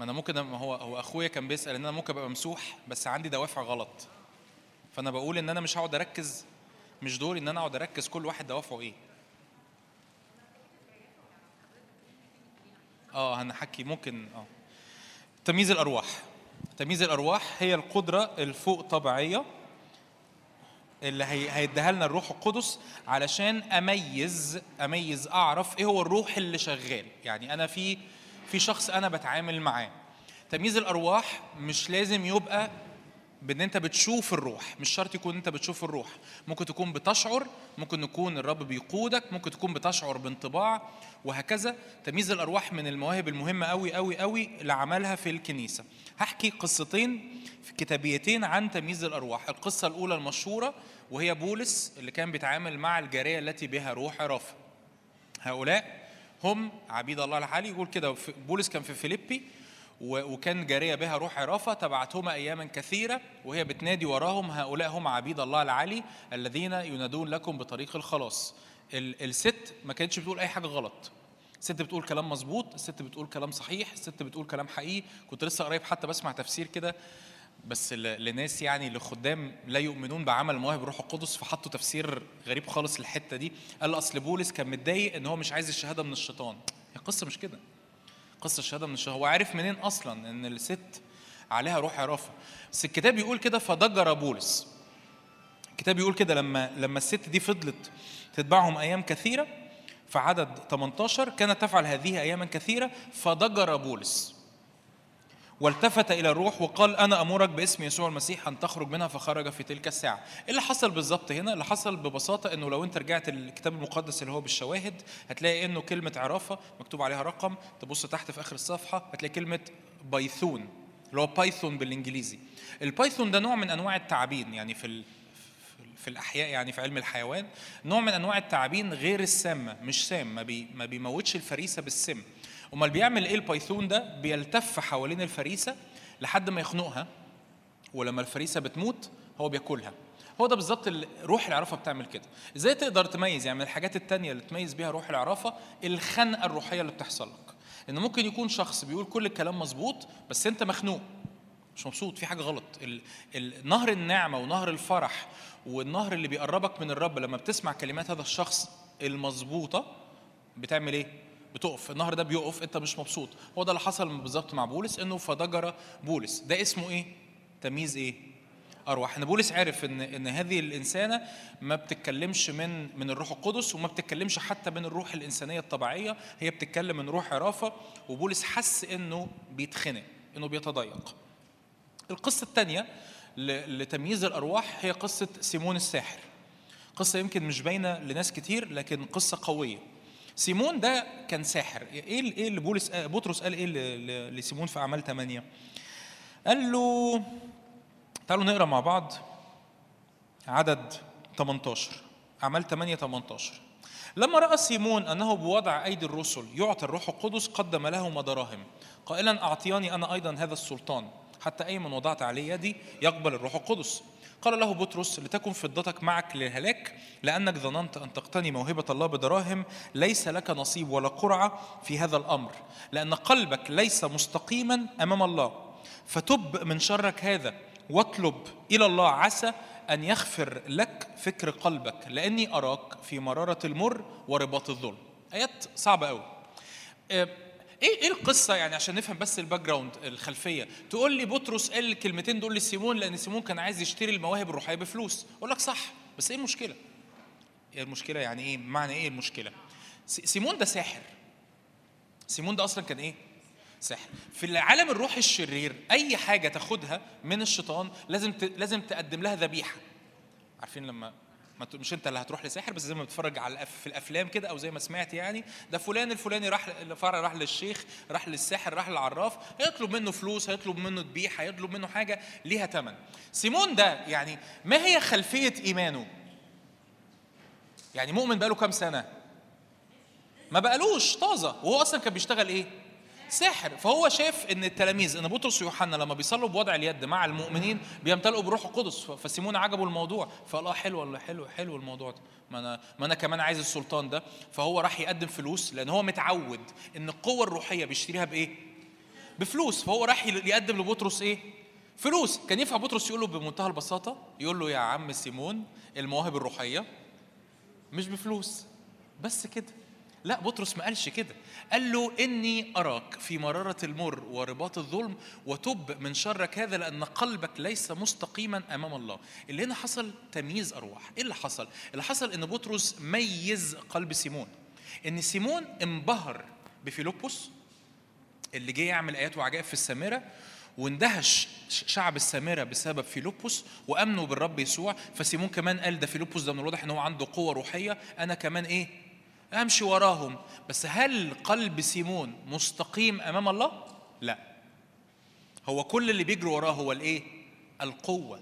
ما انا ممكن، ما هو اخويا كان بيسال ان انا ممكن ابقى ممسوح بس عندي دوافع غلط، فانا بقول ان انا مش هقعد اركز، مش دوري ان انا اقعد اركز كل واحد دوافعه ايه. هنحكي ممكن تمييز الارواح. تمييز الارواح هي القدره الفوق طبيعيه اللي هيديها لنا الروح القدس علشان اميز اعرف ايه هو الروح اللي شغال. يعني انا في شخص انا بتعامل معاه. تمييز الارواح مش لازم يبقى بان انت بتشوف الروح، مش شرط يكون انت بتشوف الروح، ممكن تكون بتشعر، ممكن يكون الرب بيقودك، ممكن تكون بتشعر بانطباع وهكذا. تمييز الارواح من المواهب المهمه قوي قوي قوي لعملها في الكنيسه. هحكي قصتين في كتابيتين عن تمييز الارواح. القصه الاولى المشهوره وهي بولس اللي كان بيتعامل مع الجاريه التي بها روح عرافه. هؤلاء هم عبيد الله العالي. يقول كده بولس كان في فيليبي وكان جارية بها روح عرافة تبعتهما أياما كثيرة وهي بتنادي وراهم هؤلاء هم عبيد الله العالي الذين ينادون لكم بطريق الخلاص. الست ما كانتش بتقول أي حاجة غلط، الست بتقول كلام مظبوط، الست بتقول كلام صحيح، الست بتقول كلام حقيقي. كنت لسه قريب حتى بسمع تفسير كده بس لناس يعني لخدام لا يؤمنون بعمل مواهب روح القدس، فحطوا تفسير غريب خالص للحتة دي. قال أصل بولس كان متضايق إن هو مش عايز الشهادة من الشيطان. القصة مش كده، قصة الشهادة من الشهوة. هو عارف منين أصلاً إن الست عليها روح عرافة؟ بس الكتاب يقول كده فضجر بولس. الكتاب يقول كده لما الست دي فضلت تتبعهم أيام كثيرة في عدد 18 كانت تفعل هذه أياماً كثيرة فضجر بولس والتفت إلى الروح وقال أنا أمرك باسم يسوع المسيح أن تخرج منها، فخرج في تلك الساعة. اللي حصل بالضبط هنا، اللي حصل ببساطة إنه لو أنت رجعت الكتاب المقدس اللي هو بالشواهد هتلاقي إنه كلمة عرافة مكتوب عليها رقم، تبص تحت في آخر الصفحة هتلاقي كلمة بايثون اللي هو بايثون بالإنجليزي. البايثون ده نوع من أنواع التعابين، يعني في الأحياء يعني في علم الحيوان نوع من أنواع التعابين غير السامة، مش سام، ما بيموتش الفريسة بالسم. أمال بيعمل إيه البايثون ده؟ بيلتف حوالين الفريسة لحد ما يخنقها، ولما الفريسة بتموت هو بيأكلها. هو ده بالظبط روح العرافة بتعمل كده. إزاي تقدر تميز؟ يعني من الحاجات التانية اللي تميز بيها روح العرافة الخنقة الروحية اللي بتحصل لك. إن ممكن يكون شخص بيقول كل الكلام مظبوط بس أنت مخنوق، مش مبسوط، في حاجة غلط. نهر النعمة ونهر الفرح والنهر اللي بيقربك من الرب لما بتسمع كلمات هذا الشخص المظبوطة بتعمل إيه؟ بتقف. النهر ده بيقف، انت مش مبسوط. هو ده اللي حصل بالظبط مع بولس، انه فضجر بولس. ده اسمه ايه؟ تمييز ايه؟ ارواح. ان بولس عارف ان هذه الانسانه ما بتتكلمش من الروح القدس وما بتتكلمش حتى من الروح الانسانيه الطبيعيه، هي بتتكلم من روح عرافه. وبولس حس انه بيتخنق، انه بيتضايق. القصه الثانيه لتمييز الارواح هي قصه سيمون الساحر. قصه يمكن مش باينه لناس كتير لكن قصه قويه. سيمون ده كان ساحر. ايه اللي بطرس قال ايه لسيمون في اعمال 8؟ قال له تعالوا نقرا مع بعض عدد 18، اعمال 8:18. لما راى سيمون انه بوضع ايدي الرسل يعطي الروح القدس قدم لهما دراهم قائلا اعطياني انا ايضا هذا السلطان حتى اي من وضعت عليه يدي يقبل الروح القدس. قال له بطرس لتكن فضتك معك للهلاك لأنك ظننت أن تقتني موهبة الله بدراهم، ليس لك نصيب ولا قرعة في هذا الأمر لأن قلبك ليس مستقيما أمام الله. فتب من شرك هذا واطلب إلى الله عسى أن يغفر لك فكر قلبك لأني أراك في مرارة المر ورباط الظلم. آيات صعبة أوي. ايه القصه؟ يعني عشان نفهم بس الباك جراوند الخلفيه. تقول لي بطرس قال الكلمتين دول لسيمون لان سيمون كان عايز يشتري المواهب الروحيه بفلوس. اقول لك صح، بس ايه المشكله؟ ايه المشكله؟ يعني ايه معنى ايه المشكله؟ سيمون ده ساحر. سيمون ده اصلا كان ايه؟ ساحر. في العالم الروحي الشرير اي حاجه تاخدها من الشيطان لازم تقدم لها ذبيحه. عارفين لما مش انت اللي هتروح لساحر بس زي ما بتفرج على في الافلام كده او زي ما سمعت يعني ده فلان الفلاني راح للشيخ، راح للساحر، راح للعراف، هيطلب منه فلوس، هيطلب منه ذبيحه، هيطلب منه حاجه ليها ثمن. سيمون ده يعني ما هي خلفيه ايمانه؟ يعني مؤمن بقاله كام سنه؟ ما بقالوش طازه، وهو اصلا كان بيشتغل ايه؟ ساحر. فهو شاف ان التلاميذ ان بطرس ويوحنا لما بيصلوا بوضع اليد مع المؤمنين بيمتلئوا بروح القدس، فسيمون عجبه الموضوع فقال حلو والله، حلو الموضوع ده، ما انا كمان عايز السلطان ده. فهو راح يقدم فلوس لان هو متعود ان القوه الروحيه بيشتريها بايه؟ بفلوس. فهو راح يقدم لبطرس ايه؟ فلوس. كان ينفع بطرس يقول له بمنتهى البساطه، يقول له يا عم سيمون المواهب الروحيه مش بفلوس بس كده. لا، بطرس ما قالش كده، قال له إني أراك في مرارة المر ورباط الظلم وتب من شرك هذا لأن قلبك ليس مستقيما أمام الله. اللي هنا حصل تمييز أرواح. إيه اللي حصل؟ اللي حصل إن بطرس ميز قلب سيمون، إن سيمون انبهر بفيلبس اللي جاي يعمل آيات وعجائب في السامرة، واندهش شعب السامرة بسبب فيلبس وأمنوا بالرب يسوع. فسيمون كمان قال ده فيلبس ده من الواضح إن هو عنده قوة روحية، أنا كمان إيه؟ أمشي وراهم. بس هل قلب سيمون مستقيم أمام الله؟ لا، هو كل اللي بيجري وراه هو الإيه؟ القوة.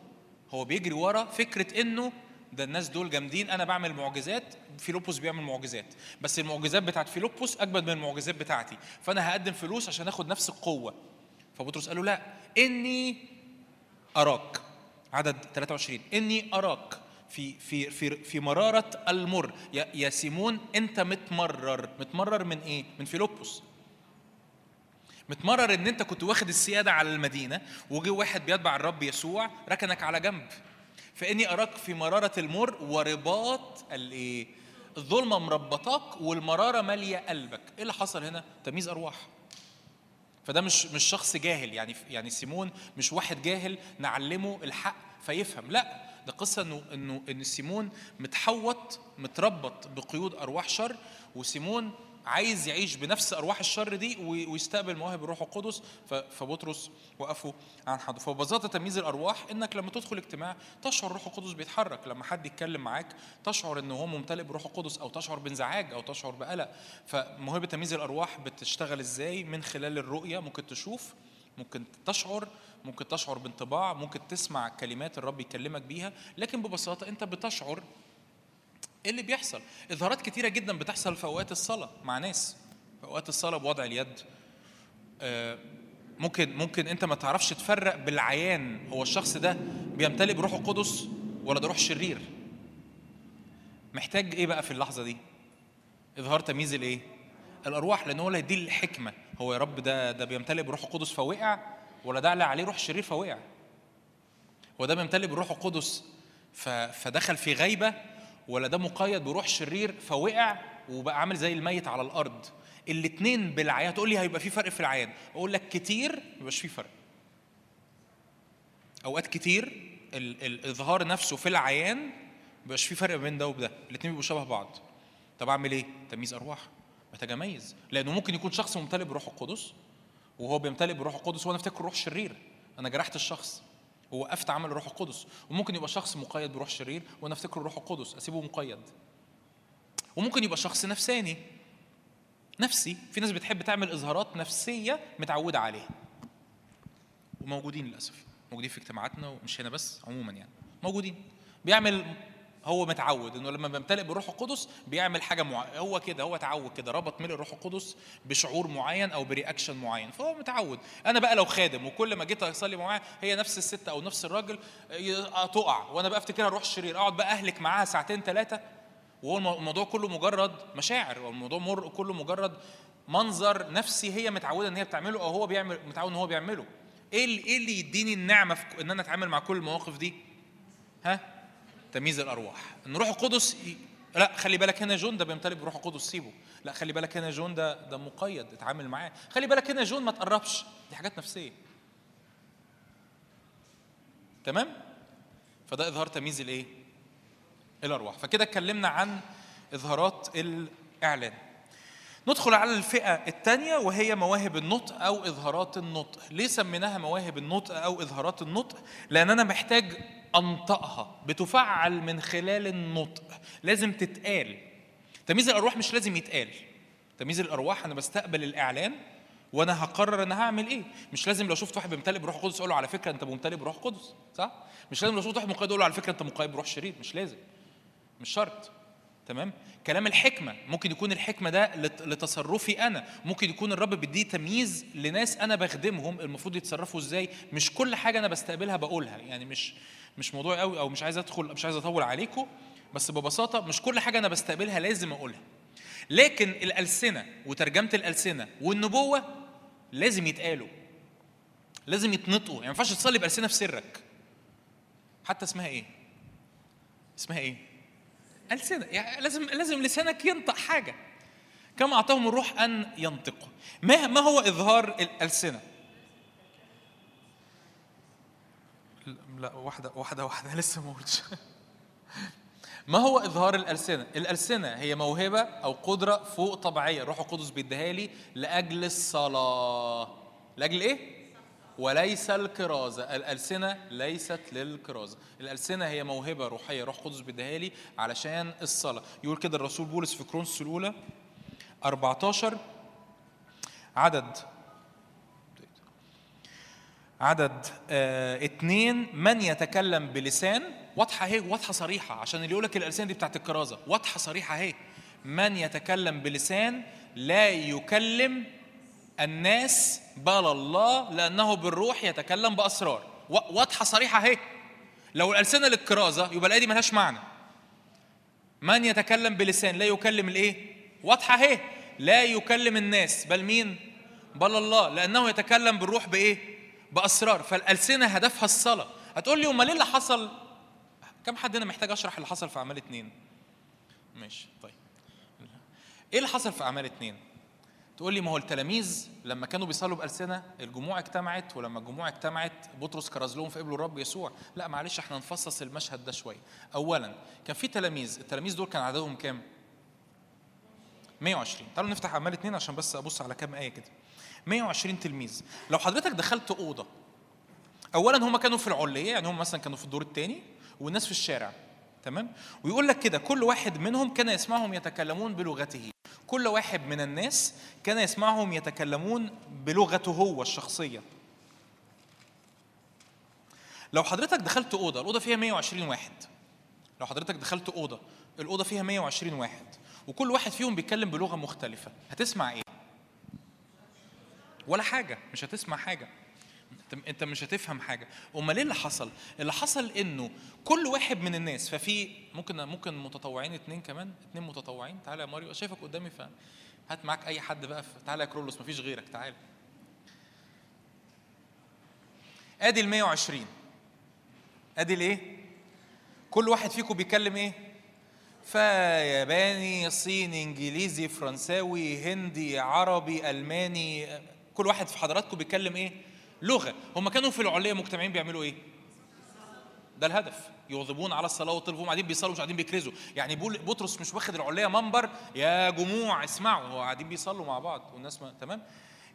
هو بيجري ورا فكرة إنه ده الناس دول جامدين، أنا بعمل معجزات، فيلبس بيعمل معجزات، بس المعجزات بتاعت فيلبس أجمد من المعجزات بتاعتي، فأنا هقدم فلوس عشان آخد نفس القوة. فبطرس قال له لا، إني أراك، عدد 23، إني أراك في في في في مرارة المر. يا سيمون انت متمرر. متمرر من ايه؟ من فيلبس. متمرر ان انت كنت واخد السيادة على المدينة، وجي واحد بيتبع الرب يسوع ركنك على جنب. فاني اراك في مرارة المر ورباط الايه؟ الظلمة مربطاك والمرارة مالية قلبك. ايه اللي حصل هنا؟ تمييز ارواح. فده مش شخص جاهل، يعني سيمون مش واحد جاهل نعلمه الحق فيفهم، لا، ده قصة إن سيمون متحوط متربط بقيود أرواح شر، وسيمون عايز يعيش بنفس أرواح الشر دي ويستقبل مواهب الروح القدس. فبطرس وقفه عن حده. فببساطة تمييز الأرواح إنك لما تدخل اجتماع تشعر الروح القدس بيتحرك، لما حد يتكلم معاك تشعر إن هو ممتلئ بالروح القدس، أو تشعر بانزعاج، أو تشعر بقلق. فموهبة تمييز الأرواح بتشتغل إزاي؟ من خلال الرؤية، ممكن تشوف، ممكن تشعر، ممكن تشعر بانطباع، ممكن تسمع كلمات الرب يكلمك بيها، لكن ببساطة أنت بتشعر اللي بيحصل. إظهارات كتيرة جدا بتحصل في أوقات الصلاة مع ناس، في أوقات الصلاة بوضع اليد. ممكن أنت ما تعرفش تفرق بالعيان هو الشخص ده بيمتلئ بروح القدس ولا ده روح شرير. محتاج إيه بقى في اللحظة دي؟ إظهار تمييز الإيه؟ الأرواح، لأن هو دي الحكمة. هو يا رب ده بيمتلئ بروح القدس فوقع، ولا ده عليه روح شرير فوقع؟ وده بيمتلئ بروح القدس فدخل في غيبة، ولا ده مقيد بروح شرير فوقع وبقى عامل زي الميت على الأرض؟ الاثنين بالعيان. تقول لي هيبقى في فرق في العيان، أقول لك كتير مبقاش في فرق. أوقات كتير الإظهار نفسه في العيان مبقاش في فرق بين ده وده، الاثنين بيبقوا شبه بعض. طب أعمل إيه؟ تمييز أرواح، بتجميز، لأنه ممكن يكون شخص ممتلئ بروح القدس وهو بيمتلئ بروح القدس وانا افتكر روح شرير، انا جرحت الشخص ووقفت عمل روح القدس. وممكن يبقى شخص مقيد بروح شرير وانا افتكر روح القدس اسيبه مقيد. وممكن يبقى شخص نفساني، نفسي. في ناس بتحب تعمل اظهارات نفسيه متعوده عليها، وموجودين للاسف، موجودين في اجتماعاتنا، ومش هنا بس، عموما يعني موجودين. بيعمل هو متعود انه لما بيمتلئ بالروح القدس بيعمل حاجه هو كده، هو اتعود كده، ربط ملء الروح القدس بشعور معين او برياكشن معين، فهو متعود. انا بقى لو خادم وكل ما جيت اصلي معاه هي نفس الست او نفس الراجل تقع، وانا بقى افتكرها روح شرير، اقعد بقى اهلك معاها ساعتين ثلاثه، وهو الموضوع كله مجرد مشاعر، والموضوع كله مجرد منظر نفسي هي متعوده ان هي بتعمله، او هو بيعمل متعود ان هو بيعمله. ايه اللي يديني النعمه في ان انا اتعامل مع كل المواقف دي؟ ها، تمييز الارواح. ان روح القدس لا خلي بالك هنا جون ده بيمتلئ بروح القدس سيبه، لا خلي بالك هنا جون ده مقيد اتعامل معاه، خلي بالك هنا جون ما تقربش. دي حاجات نفسيه، تمام؟ فده اظهار تمييز الايه؟ الارواح. فكده اتكلمنا عن اظهارات الاعلان. ندخل على الفئه الثانيه وهي مواهب النطق او اظهارات النطق. ليه سميناها مواهب النطق او اظهارات النطق؟ لان انا محتاج أنطقها، بتفعل من خلال النطق، لازم تتقال. تمييز الأرواح مش لازم يتقال. تمييز الأرواح أنا بستقبل الإعلان وأنا هقرر أنا هعمل إيه. مش لازم لو شفت واحد بيمتلئ بروح القدس أقول له على فكرة أنت ممتلئ بروح القدس، صح؟ مش لازم لو شفت واحد مقيد أقول له على فكرة أنت مقيد بروح شرير، مش لازم، مش شرط، تمام؟ كلام الحكمة، ممكن يكون الحكمة ده لتصرفي أنا، ممكن يكون الرب بيديه تمييز لناس أنا بخدمهم المفروض يتصرفوا إزاي. مش كل حاجة أنا بستقبلها بقولها، يعني مش موضوع قوي، او مش عايز اطول عليكم، بس ببساطه مش كل حاجه انا بستقبلها لازم اقولها. لكن الالسنه وترجمه الالسنه والنبوه لازم يتقالوا، لازم يتنطقوا، يعني ما ينفعش تصلي بألسنة في سرك. حتى اسمها ايه؟ اسمها ايه؟ ألسنة، يعني لازم لسانك ينطق حاجة. كما أعطاهم الروح أن ينطقوا. ما هو إظهار الألسنة؟ لا واحدة لسه ما قلتش. ما هو إظهار الألسنة؟ الألسنة هي موهبة أو قدرة فوق طبيعية، الروح القدس بيديها لي لأجل الصلاة. لأجل إيه؟ وليس الكرازة، الألسنة ليست للكرازة، الألسنة هي موهبة روحية، روح القدس بيديها لي علشان الصلاة. يقول كده الرسول بولس في كورنثوس الأولى 14 عدد 2، من يتكلم بلسان، واضحة اهي، واضحة صريحة، عشان اللي يقولك الألسنة دي بتاعت الكرازة، واضحة صريحة اهي. من يتكلم بلسان لا يكلم الناس بل الله، لأنه بالروح يتكلم بأسرار. واضحة صريحة اهي. لو الألسنة للكرازة يبقى الآية دي ملهاش معنى. من يتكلم بلسان لا يكلم الإيه؟ واضحة اهي، لا يكلم الناس بل مين؟ بل الله، لأنه يتكلم بالروح بإيه؟ بأسرار. فالألسنة هدفها الصلاة. هتقول لي وما ليه اللي حصل؟ كم حد هنا محتاج أشرح اللي حصل في أعمال 2؟ ماشي طيب. إيه اللي حصل في أعمال 2؟ تقول لي ما هو التلاميذ لما كانوا بيصلوا بألسنة الجموع اجتمعت، ولما الجموع اجتمعت بطرس كرز لهم فقبلوا الرب يسوع. لا معلش، احنا نفصص المشهد ده شوية. أولاً كان في تلاميذ، التلاميذ دول كان عددهم كام؟ 120. تعالوا نفتح أعمال 2 عشان بس أبص على كام آية كده. 120 تلميذ. لو حضرتك دخلت أوضة، أولاً هم كانوا في العلية، يعني هم مثلاً كانوا في الدور الثاني والناس في الشارع، تمام؟ ويقول لك كده كل واحد منهم كان يسمعهم يتكلمون بلغته. كل واحد من الناس كان يسمعهم يتكلمون بلغته هو الشخصية. لو حضرتك دخلت أوضة، الأوضة فيها 120 واحد. لو حضرتك دخلت أوضة، الأوضة فيها 120 واحد، وكل واحد فيهم بيتكلم بلغة مختلفة، هتسمع إيه؟ ولا حاجة، مش هتسمع حاجة، أنت مش هتفهم حاجة. أما ليه اللي حصل؟ اللي حصل إنه كل واحد من الناس، ففي ممكن متطوعين 2 كمان، 2 متطوعين. تعالى يا ماريو، شايفك قدامي، فهات معاك أي حد بقى. تعالى يا كرولوس، مفيش غيرك، تعالى. أدي ال 120، أدي الإيه؟ كل واحد فيكم بيتكلم إيه؟ فياباني، صيني، انجليزي، فرنساوي، هندي، عربي، الماني، كل واحد في حضراتكم بيتكلم ايه؟ لغه. هم كانوا في العليه مجتمعين بيعملوا ايه؟ ده الهدف، يواظبون على الصلاه وطلبهم، قاعدين بيصلوا مش قاعدين بيكرزوا. يعني بطرس مش واخد العليه منبر، يا جموع اسمعوا، هو قاعدين بيصلوا مع بعض والناس ما تمام.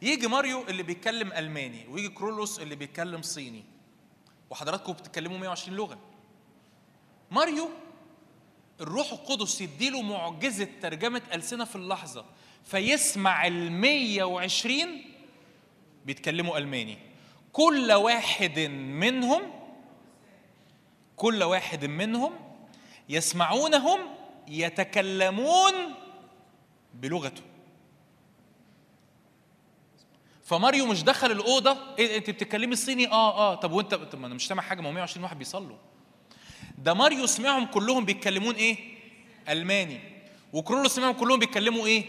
يجي ماريو اللي بيتكلم الماني، ويجي كرولوس اللي بيتكلم صيني، وحضراتكم بتتكلموا 120 لغه. ماريو الروح القدس يديله معجزة ترجمة ألسنة في اللحظة، فيسمع 120 بيتكلموا ألماني. كل واحد منهم يسمعونهم يتكلمون بلغته. فماريو مش دخل الأوضة، إيه أنت بتتكلمي الصيني؟ آه. طب وأنت، طب ما أنا مش سامع حاجة، ما هو 120 واحد بيصلوا. ده ماريو سمعهم كلهم بيتكلمون ايه؟ الماني. وكرولوس سمعهم كلهم بيتكلموا ايه؟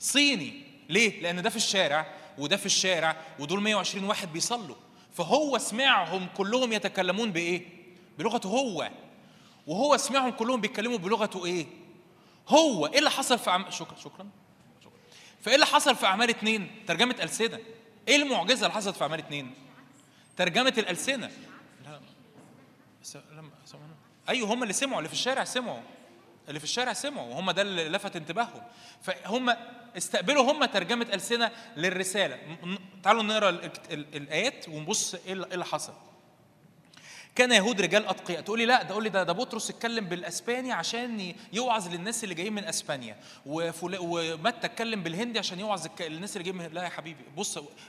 صيني. ليه؟ لان ده في الشارع وده في الشارع، ودول 120 واحد بيصلوا، فهو سمعهم كلهم يتكلمون بايه؟ بلغته هو. وهو سمعهم كلهم بيتكلموا بلغته ايه؟ هو. ايه اللي حصل في شكرا. فايه اللي حصل في اعمال 2؟ ترجمه ألسنة. ايه المعجزه اللي حصلت في اعمال 2؟ ترجمه الألسنة. ايوه، هم اللي سمعوا، اللي في الشارع سمعوا، وهم ده اللي لفت انتباههم، فهم استقبلوا هم ترجمه ألسنة للرساله. تعالوا نقرا الايات ونبص ايه اللي حصل. كان يهود رجال اتقياء. تقول لي لا، ده بطرس اتكلم بالاسباني عشان يوعظ للناس اللي جايين من اسبانيا، ومتى اتكلم بالهندي عشان يوعظ للناس اللي جايين من... لا يا حبيبي،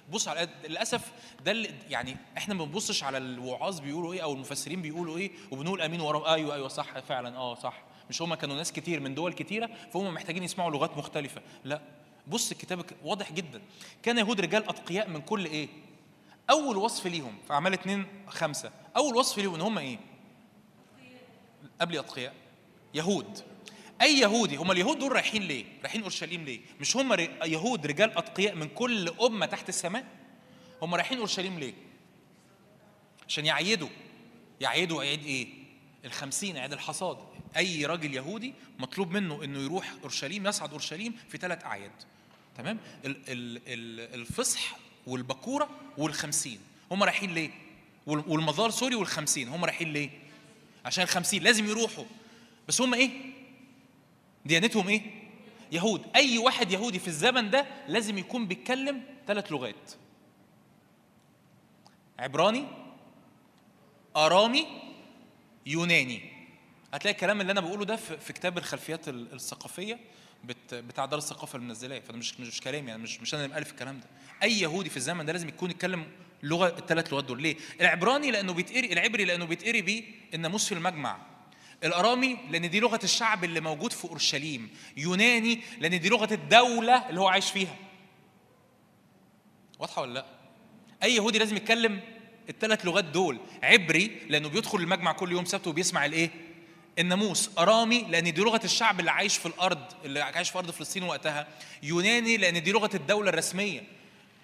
بص على للاسف ده اللي... يعني احنا ما بنبصش على الوعاظ بيقولوا ايه او المفسرين بيقولوا ايه وبنقول امين وراهم. ايوه صح فعلا، صح. مش هم كانوا ناس كتير من دول كتيره، فهم محتاجين يسمعوا لغات مختلفه. لا، بص الكتاب واضح جدا. كان يهود رجال اتقياء من كل ايه؟ أول وصف ليهم في أعمال 2:5، أول وصف ليهم إن هم إيه؟ قبل أتقياء يهود. أي يهودي. هم اليهود دول رايحين ليه؟ رايحين أورشليم ليه؟ مش هم يهود رجال أتقياء من كل أمة تحت السماء؟ هم رايحين أورشليم ليه؟ عشان يعيدوا عيد ايه؟ ال50 عيد الحصاد. اي راجل يهودي مطلوب منه انه يروح اورشليم، يصعد اورشليم في 3 أعياد، تمام؟ الفصح والبكوره وال50 هم رايحين ليه؟ والمزار سوري وال50 هم رايحين ليه؟ عشان ال50 لازم يروحوا، بس هم ايه؟ ديانتهم ايه؟ يهود. اي واحد يهودي في الزمن ده لازم يكون بيتكلم 3 لغات: عبراني، ارامي، يوناني. هتلاقي الكلام اللي انا بقوله ده في كتاب الخلفيات الثقافيه بتاع دار الثقافه اللي منزلاه، فده مش كلامي، يعني مش انا اللي مالف الكلام ده. اي يهودي في الزمن ده لازم يكون يتكلم لغه 3 لغات دول. ليه؟ العبراني لانه بيتقري، العبري لانه بيتقري بيه الناموس في المجمع. الارامي لان دي لغه الشعب اللي موجود في اورشليم. يوناني لان دي لغه الدوله اللي هو عايش فيها. واضحه ولا لا؟ اي يهودي لازم يتكلم 3 لغات دول. عبري لانه بيدخل المجمع كل يوم سبت وبيسمع الايه؟ الناموس. ارامي لان دي لغه الشعب اللي عايش في الارض، اللي عايش في ارض فلسطين وقتها. يوناني لان دي لغه الدوله الرسميه.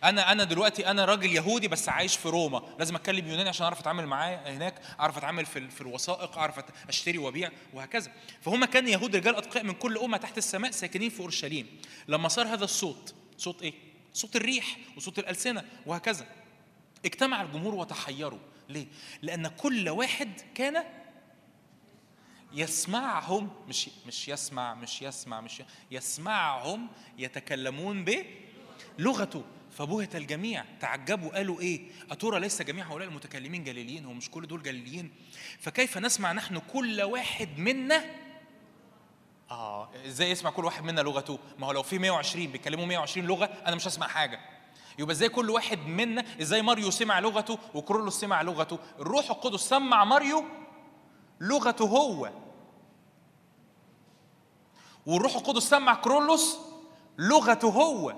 انا دلوقتي انا راجل يهودي بس عايش في روما، لازم اتكلم يوناني عشان اعرف اتعامل معاه هناك، اعرف اتعامل في الوثائق، اعرف اشتري وابيع وهكذا. فهم كان يهود رجال اتقياء من كل امه تحت السماء ساكنين في اورشليم. لما صار هذا الصوت، صوت ايه؟ صوت الريح وصوت الالسنه وهكذا، اجتمع الجمهور وتحيروا. ليه؟ لان كل واحد كان يسمعهم، يسمعهم يتكلمون بلغته فبهت الجميع، تعجبوا. قالوا ايه؟ أترى ليس جميع هؤلاء المتكلمين جليليين؟ هم مش كل دول جليليين؟ فكيف نسمع نحن كل واحد منا؟ ازاي يسمع كل واحد منا لغته؟ ما هو لو في 120 بيتكلموا 120 لغه انا مش هسمع حاجه. يبقى ازاي كل واحد منا؟ ازاي ماريو سمع لغته وكرولوس سمع لغته؟ الروح القدس سمع ماريو لغته هو، والروح القدس سمع كرولوس لغته هو.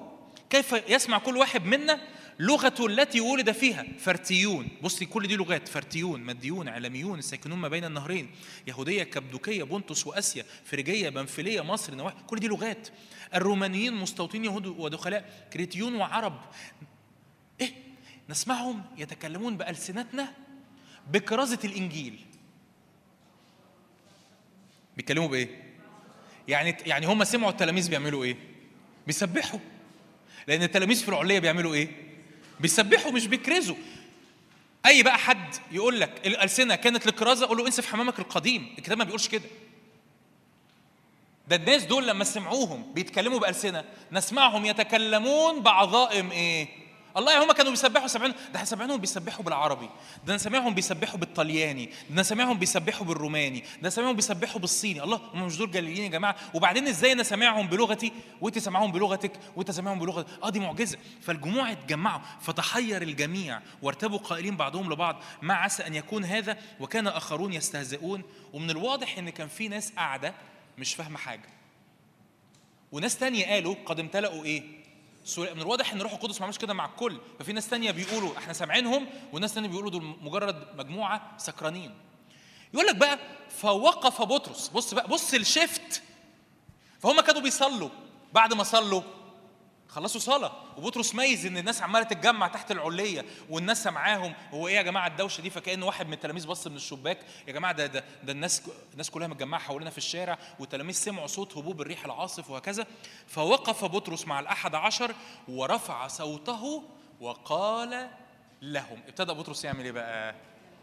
كيف يسمع كل واحد منا لغته التي ولد فيها؟ فرتيون. بصي كل دي لغات: فرتيون، مديون، علميون، الساكنون ما بين النهرين، يهودية، كبدوكية، بونتوس وآسيا، فريجية، بنفلية، مصر، نواحي. كل دي لغات. الرومانيين، مستوطنين، يهود ودخلاء، كريتيون وعرب. ايه؟ نسمعهم يتكلمون بألسنتنا بكرازة الإنجيل. بيتكلموا بايه؟ يعني هم سمعوا التلاميذ بيعملوا ايه؟ بيسبحوا. لأن التلاميذ في العلية بيعملوا إيه؟ بيسبحوا مش بيكرزوا. أي بقى حد يقول لك الألسنة كانت للكرازة قول له انسف حمامك القديم، الكتاب ما بيقولش كده. ده الناس دول لما سمعوهم بيتكلموا بألسنة، نسمعهم يتكلمون بعظائم إيه؟ الله، هم كانوا بيسبحوا سبعين، ده احنا سامعينهم بيسبحوا بالعربي، ده سامعينهم بيسبحوا بالطلياني، ده سامعينهم بيسبحوا بالروماني، ده سامعينهم بيسبحوا بالصيني. الله، هم مش دول جليليين يا جماعه؟ وبعدين ازاي انا سامعهم بلغتي وانت سامعهم بلغتك وانت سامعهم بلغتك؟ دي معجزه. فالجموع اتجمعوا فتحير الجميع وارتبوا قائلين بعضهم لبعض: ما عسى ان يكون هذا؟ وكان اخرون يستهزئون. ومن الواضح ان كان في ناس قاعده مش فاهمه حاجه، وناس ثانيه قالوا قد امتلأوا ايه؟ من الواضح ان روح القدس ما عملش كده مع الكل، ففي ناس ثانيه بيقولوا احنا سامعينهم، وناس ثانيه بيقولوا دول مجرد مجموعه سكرانين. يقول لك بقى: فوقف بطرس. بص بقى، بص الشفت. فهم كانوا بيصلوا، بعد ما صلوا خلصوا صلاه، وبطرس ميز ان الناس عماله تتجمع تحت العليه والناس سامعاهم. هو ايه يا جماعه الدوشه دي؟ فكأن واحد من التلاميذ بص من الشباك: يا جماعه ده الناس كلها متجمعه حوالينا في الشارع، والتلاميذ سمعوا صوت هبوب الريح العاصف وهكذا. فوقف بطرس مع ال11 ورفع صوته وقال لهم. ابتدى بطرس يعمل ايه بقى؟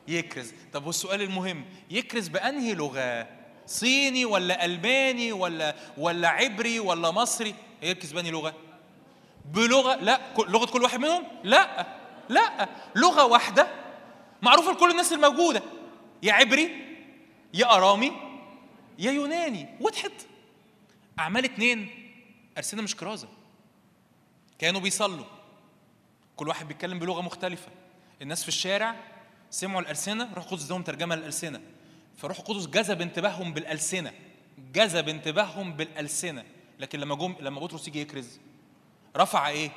يكرز. طب والسؤال المهم، يكرز بانهي لغه؟ صيني ولا الماني ولا عبري ولا مصري؟ يكرز بانهي لغه؟ بلغه، لا لغه كل واحد منهم، لا لغه واحده معروفه لكل الناس الموجوده، يا عبري يا ارامي يا يوناني. وضحت؟ اعمال 2 ارسنه مش كرازه، كانوا بيصلوا كل واحد بيتكلم بلغه مختلفه، الناس في الشارع سمعوا الارسنه، روح القدس اداهم ترجمه للالسنه، فروح القدس جذب انتباههم بالالسنه. لكن لما بطرس يجي يكرز رفع ايه؟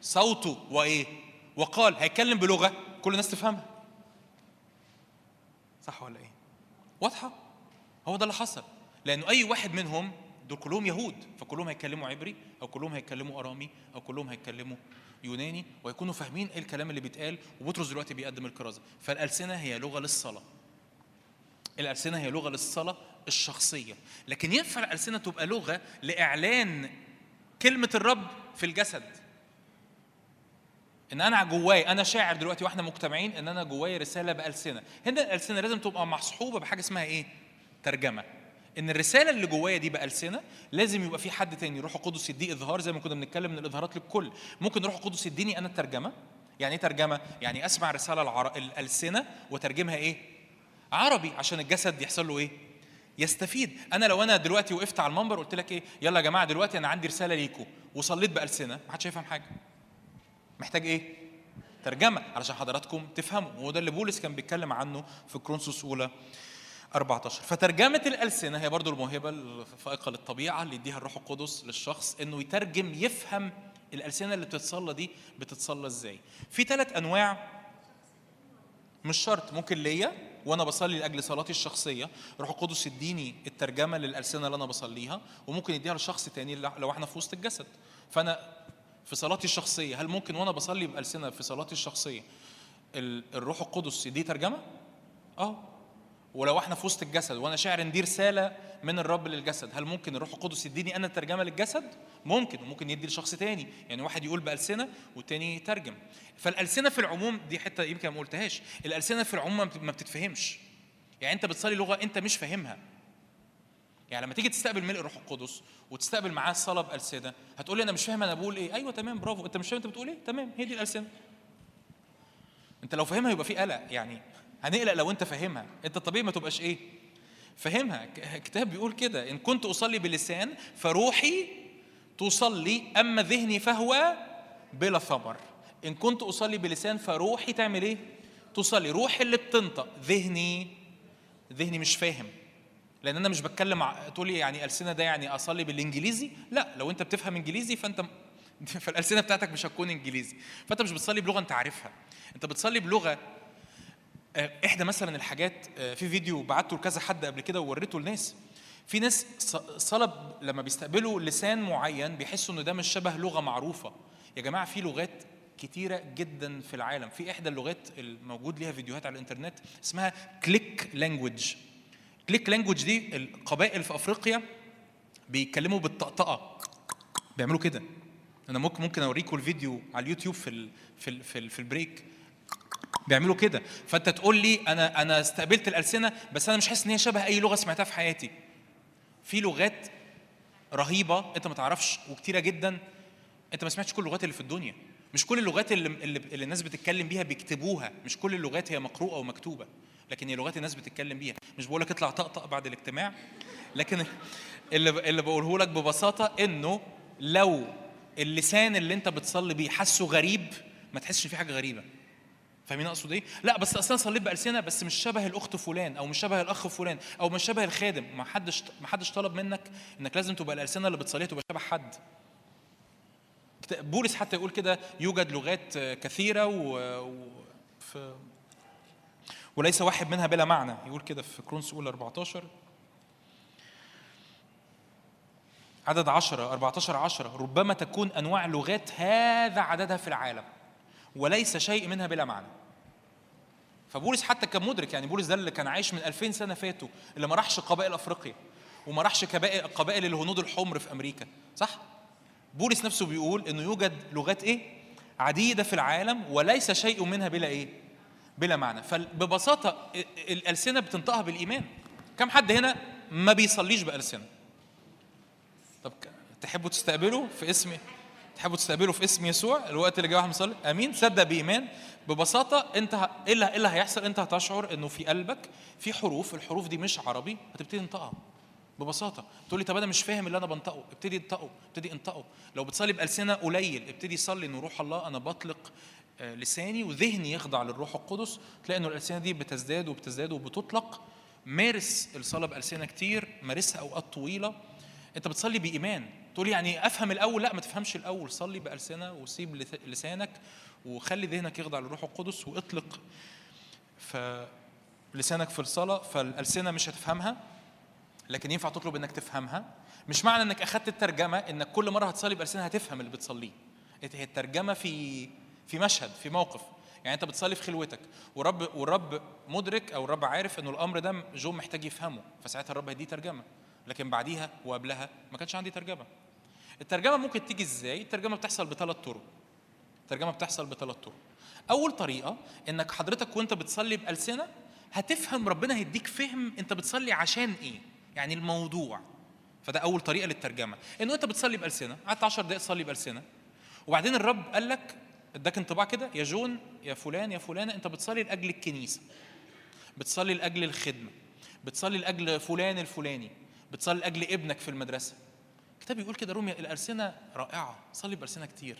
صوته وايه؟ وقال. هيتكلم بلغه كل الناس تفهمها، صح ولا ايه؟ واضحه؟ هو ده اللي حصل، لانه اي واحد منهم دول كلهم يهود، فكلهم هيتكلموا عبري او كلهم هيتكلموا ارامي او كلهم هيتكلموا يوناني ويكونوا فاهمين ايه الكلام اللي بيتقال. وبطرس دلوقتي بيقدم الكرازه. فالالسنه هي لغه للصلاه. الالسنه هي لغه للصلاه الشخصيه، لكن ينفع الالسنه تبقى لغه لاعلان كلمه الرب في الجسد. ان انا جواي، انا شاعر دلوقتي واحنا مجتمعين ان انا جواي رساله بالسنه. هنا الالسنه لازم تبقى مصحوبه بحاجه اسمها ايه؟ ترجمه. ان الرساله اللي جوايا دي بالسنه لازم يبقى في حد تاني، روح القدس يدي اظهار، زي ما كنا بنتكلم من الاظهارات للكل. ممكن روح القدس يديني انا الترجمه. يعني ايه ترجمه؟ يعني اسمع رساله الالسنه وترجمها ايه؟ عربي، عشان الجسد يحصل له ايه؟ يستفيد. انا لو انا دلوقتي وقفت على المنبر وقلت لك ايه؟ يلا يا جماعه دلوقتي انا عندي رساله ليكم، وصليت بالسنه، ما حدش هيفهم حاجه. محتاج ايه؟ ترجمه علشان حضراتكم تفهموا. وهو ده اللي بولس كان بيتكلم عنه في كورنثوس اولى 14. فترجمه الالسنه هي برضو الموهبه الفائقه للطبيعه اللي يديها الروح القدس للشخص، انه يترجم، يفهم الالسنه اللي بتتصلى دي بتتصلى ازاي. في 3 انواع، مش شرط، ممكن ليا وانا بصلي لاجل صلاتي الشخصيه الروح القدس يديني الترجمه للالسنه اللي انا بصليها، وممكن يديها لشخص تاني لو احنا في وسط الجسد. فانا في صلاتي الشخصيه، هل ممكن وانا بصلي بالسنه في صلاتي الشخصيه الروح القدس يديه ترجمه؟ ولو احنا في وسط الجسد وانا شاعر ندير رساله من الرب للجسد، هل ممكن الروح القدس يديني انا الترجمه للجسد؟ ممكن، وممكن يدي لشخص تاني. يعني واحد يقول بالسنه والتاني يترجم. فالالسنه في العموم دي حته يمكن ما قلتهاش، الالسنه في العموم ما بتتفهمش. يعني انت بتصلي لغه انت مش فاهمها. يعني لما تيجي تستقبل ملء الروح القدس وتستقبل معاه الصلاه بالسنه، هتقول لي انا مش فاهم انا بقول ايه. ايوه تمام، برافو، انت مش فاهم انت بتقول ايه، تمام، هي دي الالسنه. انت لو فاهمها يبقى في قلق، يعني هنقلق لو انت فاهمها. انت طبيعي ما تبقاش ايه؟ فاهمها. الكتاب بيقول كده، ان كنت اصلي باللسان فروحي تصلي اما ذهني فهو بلا ثمر. ان كنت اصلي باللسان فروحي تعمل ايه؟ تصلي. روحي اللي بتنطق، ذهني مش فاهم. لان انا مش بتكلم. تقول لي يعني السنه ده يعني اصلي بالانجليزي؟ لا، لو انت بتفهم انجليزي فانت فالالسنه بتاعتك مش هتكون انجليزي. فانت مش بتصلي بلغه انت عارفها، انت بتصلي بلغه. احدى مثلا الحاجات في فيديو بعته لكذا حد قبل كده ووريته لناس، في ناس صلب لما بيستقبلوا لسان معين بيحسوا ان ده مش شبه لغه معروفه. يا جماعه في لغات كتيره جدا في العالم. في احدى اللغات الموجود ليها فيديوهات على الانترنت اسمها كليك لانجويج. كليك لانجويج دي القبائل في افريقيا بيتكلموا بالطقطقه، بيعملوا كده. انا ممكن اوريكم الفيديو على اليوتيوب في البريك، بيعملوا كده. فانت تقول لي انا استقبلت الالسنه، بس انا مش حاسس ان هي شبه اي لغه سمعتها في حياتي. في لغات رهيبه انت ما تعرفش، وكتيره جدا انت ما سمعتش كل اللغات اللي في الدنيا. مش كل اللغات اللي الناس بتتكلم بيها بيكتبوها. مش كل اللغات هي مقروءه ومكتوبه، لكن هي لغات الناس بتتكلم بيها. مش بقول لك اطلع طقطق بعد الاجتماع، لكن اللي بقوله لك ببساطه انه لو اللسان اللي انت بتصلي بيه حاسه غريب، ما تحسش في حاجه غريبه. فاهمين اقصد ايه؟ لا بس اصلا صليت بالسنه، بس مش شبه الاخت فلان، او مش شبه الاخ فلان، او مش شبه الخادم. ما حدش طلب منك انك لازم تبقى الالسنه اللي بتصليها تبقى شبه حد. بولس حتى يقول كده، يوجد لغات كثيره وليس واحد منها بلا معنى. يقول كده في كورنثوس اولى 14 عدد 10 14 10 ربما تكون انواع لغات هذا عددها في العالم وليس شيء منها بلا معنى. فبولس حتى كان مدرك، يعني بولس ده اللي كان عايش من 2000 سنه فاتوا، اللي ما راحش قبائل افريقيا وما راحش قبائل الهنود الحمر في امريكا، صح؟ بولس نفسه بيقول انه يوجد لغات ايه؟ عديده في العالم وليس شيء منها بلا ايه؟ بلا معنى. فببساطه الالسنه بتنطقها بالايمان. كم حد هنا ما بيصليش بالسنه؟ طب تحبوا تستقبلوا في اسم يسوع الوقت اللي جاي واحد مصلي؟ امين، صدق بايمان. ببساطه انت ايه اللي هيحصل؟ انت هتشعر انه في قلبك في حروف، الحروف دي مش عربي، هتبتدي تنطقها ببساطه. تقول لي طب انا مش فاهم اللي انا بنطقه، ابتدي انطقه. لو بتصلي بالسنه قليل، ابتدي صلي ان روح الله انا بطلق لساني وذهني يخضع للروح القدس، تلاقي انه الالسنه دي بتزداد وبتطلق. مارس الصلاه بالسنه كتير، مارسها اوقات طويله. انت بتصلي بايمان. تقول يعني افهم الاول؟ لا، ما تفهمش الاول. صلي بالسنه وسيب لسانك وخلي ذهنك يخضع للروح القدس واطلق لسانك في الصلاه. فالالسنه مش هتفهمها، لكن ينفع تطلب انك تفهمها. مش معنى انك اخذت الترجمه انك كل مره هتصلي بالسنه هتفهم اللي بتصليه. هي الترجمه في مشهد، في موقف. يعني انت بتصلي في خلوتك والرب مدرك، او الرب عارف انه الامر ده جو محتاج يفهمه، فساعتها الرب هيديه ترجمه. لكن بعديها وقبلها ما كانش عندي ترجمه. الترجمه ممكن تيجي ازاي؟ الترجمه بتحصل بثلاث طرق. اول طريقه انك حضرتك وانت بتصلي بألسنة هتفهم، ربنا هيديك فهم انت بتصلي عشان ايه، يعني الموضوع. فده اول طريقه للترجمه، انه انت بتصلي بألسنة، قعدت 10 دقائق تصلي بألسنة، وبعدين الرب قال لك، اداك انطباع كده، يا جون يا فلان يا فلانه، انت بتصلي لاجل الكنيسه، بتصلي لاجل الخدمه، بتصلي لاجل فلان الفلاني، بتصلي لاجل ابنك في المدرسه. الكتاب بيقول كده، روميا، الألسنة رائعه، صلي بألسنة كتير.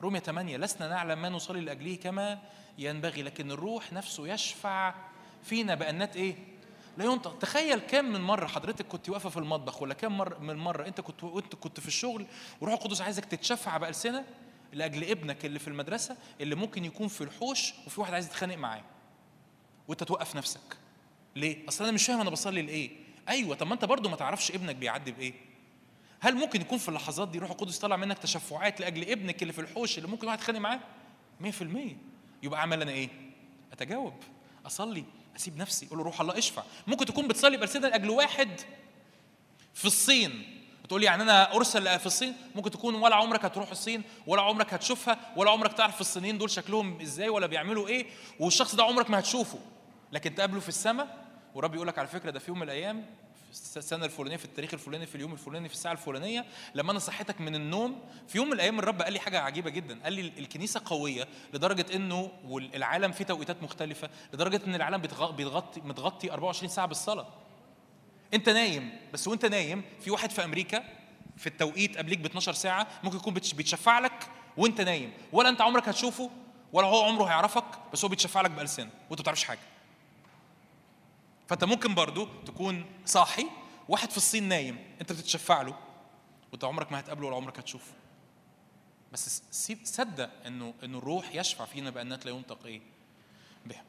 روميا 8، لسنا نعلم ما نصلي لاجله كما ينبغي، لكن الروح نفسه يشفع فينا بانات ايه لا ينطق. تخيل كم من مره حضرتك كنت واقفه في المطبخ، ولا كم من مره انت كنت في الشغل وروح القدس عايزك تتشفع بألسنة لاجل ابنك اللي في المدرسه، اللي ممكن يكون في الحوش وفي واحد عايز يتخانق معاه، وانت توقف نفسك ليه؟ اصل انا مش فاهم انا بصلي لايه. ايوه، طب ما انت برضو ما تعرفش ابنك بيعدي بايه. هل ممكن يكون في اللحظات دي روح القدس طلع منك تشفعات لاجل ابنك اللي في الحوش اللي ممكن واحد يتخانق معاه 100%؟ يبقى اعمل انا ايه؟ اتجاوب، اصلي، اسيب نفسي، اقول له روح الله اشفع. ممكن تكون بتصلي بألسنة لاجل واحد في الصين، تقول يعني أنا أرسل في الصين. ممكن تكون ولا عمرك هتروح الصين، ولا عمرك هتشوفها، ولا عمرك تعرف الصينيين دول شكلهم إزاي ولا بيعملوا إيه، والشخص ده عمرك ما هتشوفه، لكن تقابله في السماء والرب يقولك على فكرة ده في يوم من الأيام، في السنة الفلانية، في التاريخ الفلاني، في اليوم الفلاني، في الساعة الفلانية، لما أنا صحيتك من النوم في يوم من الأيام. الرب قال لي حاجة عجيبة جدا، قال لي الكنيسة قوية لدرجة إنه، والعالم فيه توقيتات مختلفة، لدرجة إن العالم متغطي 24 ساعة بالصلاة. انت نايم، بس وانت نايم في واحد في امريكا في التوقيت قبليك ب 12 ساعه ممكن يكون بيتشفع لك وانت نايم، ولا انت عمرك هتشوفه ولا هو عمره هيعرفك، بس هو بيتشفع لك بألسنة وانت ما بتعرفش حاجه. فانت ممكن برضو تكون صاحي، واحد في الصين نايم انت بتتشفع له وانت عمرك ما هتقابله ولا عمرك هتشوفه، بس صدق انه الروح يشفع فينا بأنات لا ينطق ايه بها.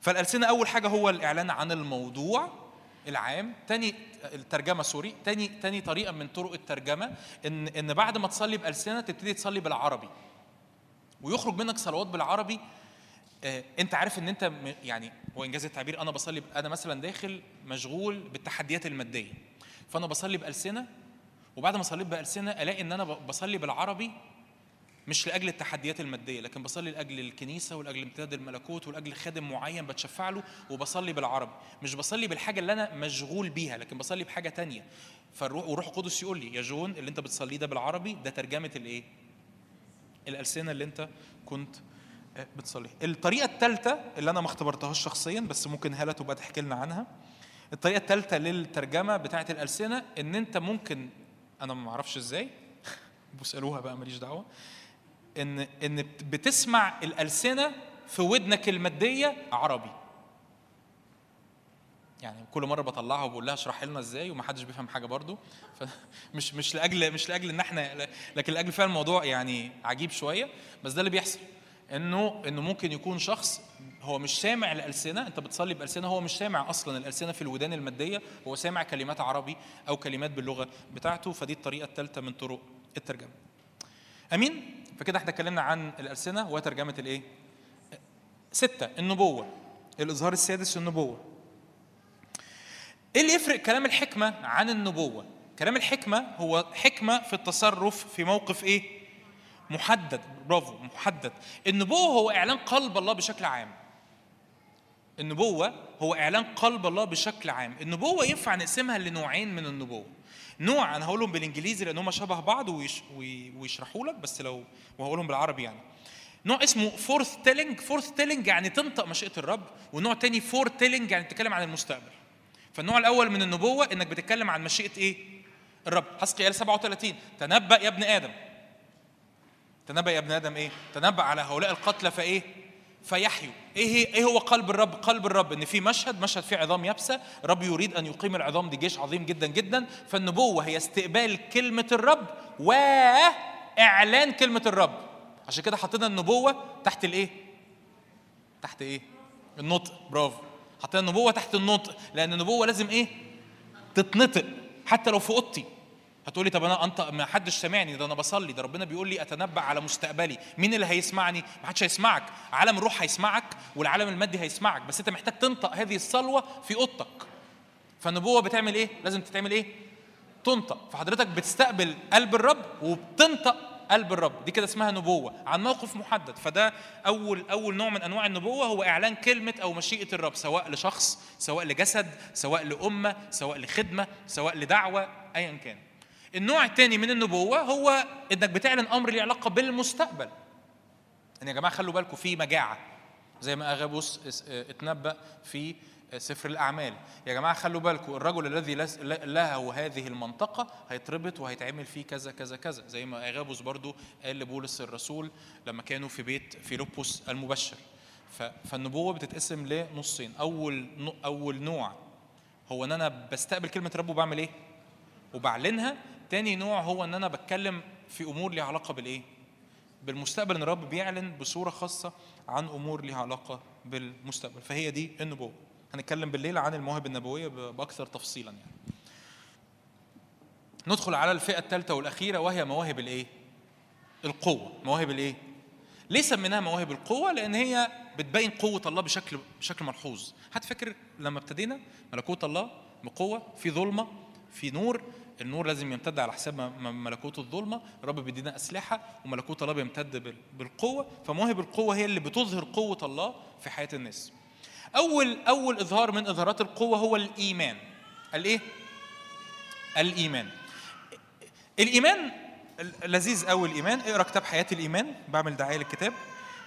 فالألسنة اول حاجه هو الاعلان عن الموضوع العام. تاني الترجمه، سوري، تاني طريقه من طرق الترجمه ان بعد ما تصلي بألسنة تبتدي تصلي بالعربي، ويخرج منك صلوات بالعربي. انت عارف ان انت يعني، وانجاز التعبير، انا مثلا داخل مشغول بالتحديات الماديه، فانا بصلي بألسنة، وبعد ما صليت بألسنة الاقي ان انا بصلي بالعربي مش لاجل التحديات الماديه، لكن بصلي لاجل الكنيسه ولاجل امتداد الملكوت ولاجل خادم معين بتشفع له، وبصلي بالعربي، مش بصلي بالحاجه اللي انا مشغول بيها، لكن بصلي بحاجه تانية. والروح القدس يقول لي يا جون اللي انت بتصلي ده بالعربي ده ترجمه الايه، الألسنة اللي انت كنت بتصليها. الطريقه الثالثه اللي انا ما اختبرتهاش شخصيا، بس ممكن هاله تبقى تحكي لنا عنها. الطريقه الثالثه للترجمه بتاعه الألسنة، ان انت ممكن، انا ما اعرفش ازاي بسالوها بقى، ماليش دعوه، إن بتسمع الألسنة في ودنك المادية عربي. يعني كل مرة بطلعها وبقول لها اشرح لنا إزاي، ومحدش بيفهم حاجة برضو، مش لأجل إن إحنا، لكن لأجل فعلا الموضوع يعني عجيب شوية، بس ده اللي بيحصل، إنه ممكن يكون شخص هو مش سامع الألسنة، أنت بتصلي بألسنة هو مش سامع أصلا الألسنة في الودان المادية، هو سامع كلمات عربي أو كلمات باللغة بتاعته. فدي الطريقة الثالثة من طرق الترجمة. أمين؟ فكده احنا اتكلمنا عن الألسنة وترجمة الايه؟ 6 النبوة. الإظهار السادس النبوة. ايه اللي يفرق كلام الحكمة عن النبوة؟ كلام الحكمة هو حكمة في التصرف في موقف ايه؟ محدد. برافو، محدد. النبوة هو إعلان قلب الله بشكل عام. النبوة هو إعلان قلب الله بشكل عام. النبوة ينفع نقسمها لنوعين من النبوة. نوع انا هقولهم بالانجليزي لان هم شبه بعض ويشرحوا لك، بس لو وهقولهم بالعربي يعني. نوع اسمه فورث تيلينج يعني تنطق مشيئه الرب، ونوع تاني فور تيلينج يعني بتتكلم عن المستقبل. فالنوع الاول من النبوه انك بتتكلم عن مشيئه ايه الرب. حسقيال 37، تنبأ يا ابن ادم ايه؟ تنبأ على هؤلاء القتلى فايه فيحيوا. ايه هو قلب الرب؟ قلب الرب ان في مشهد فيه عظام يابسه، الرب يريد ان يقيم العظام دي جيش عظيم جدا جدا. فالنبوه هي استقبال كلمه الرب واعلان كلمه الرب. عشان كده حطينا النبوه تحت الايه، تحت ايه؟ النطق. برافو، حطينا النبوه تحت النطق، لان النبوه لازم ايه؟ تتنطق. حتى لو في اوضتي هتقولي طب انا انت ما حدش سامعني، ده انا بصلي، ده ربنا بيقول لي اتنبأ على مستقبلي، مين اللي هيسمعني؟ ما حدش هيسمعك، عالم الروح هيسمعك والعالم المادي هيسمعك، بس انت محتاج تنطق هذه الصلوه في اوضتك. فالنبوه بتعمل ايه؟ لازم تتعمل ايه؟ تنطق. فحضرتك بتستقبل قلب الرب وبتنطق قلب الرب، دي كده اسمها نبوه عن موقف محدد. فده اول نوع من انواع النبوه، هو اعلان كلمه او مشيئه الرب، سواء لشخص، سواء لجسد، سواء لامه، سواء لخدمه، سواء لدعوه، ايا كان. النوع الثاني من النبوه هو انك بتعلن امر له علاقه بالمستقبل. يعني يا جماعه خلوا بالكم في مجاعه زي ما اغابوس اتنبأ في سفر الاعمال. يا جماعه خلوا بالكم الرجل الذي له هذه المنطقه هيتربط وهيتعمل فيه كذا كذا كذا، زي ما اغابوس برضو قال لبولس الرسول لما كانوا في بيت فيلبس المبشر. فالنبوه بتتقسم لنصين، اول نوع هو ان انا بستقبل كلمه رب وبعمل ايه وبعلنها، تاني نوع هو ان انا بتكلم في امور ليها علاقه بالايه؟ بالمستقبل، ان الرب بيعلن بصوره خاصه عن امور ليها علاقه بالمستقبل. فهي دي النبوه. هنتكلم بالليل عن المواهب النبويه باكثر تفصيلا. يعني ندخل على الفئه الثالثه والاخيره وهي مواهب الايه؟ القوه. مواهب الايه؟ ليه سميناها مواهب القوه؟ لان هي بتبين قوه الله بشكل ملحوظ. هتفكر لما ابتدينا ملكوت الله بقوه، في ظلمه في نور، النور لازم يمتد على حساب ملكوت الظلمه، الرب بيدينا اسلحه وملكوت الله بيمتد بالقوه. فمواهب القوه هي اللي بتظهر قوه الله في حياه الناس. اول اظهار من اظهارات القوه هو الايمان. الايه؟ الايمان لذيذ قوي. الايمان، اقرا كتاب حياه الايمان، بعمل دعايه للكتاب،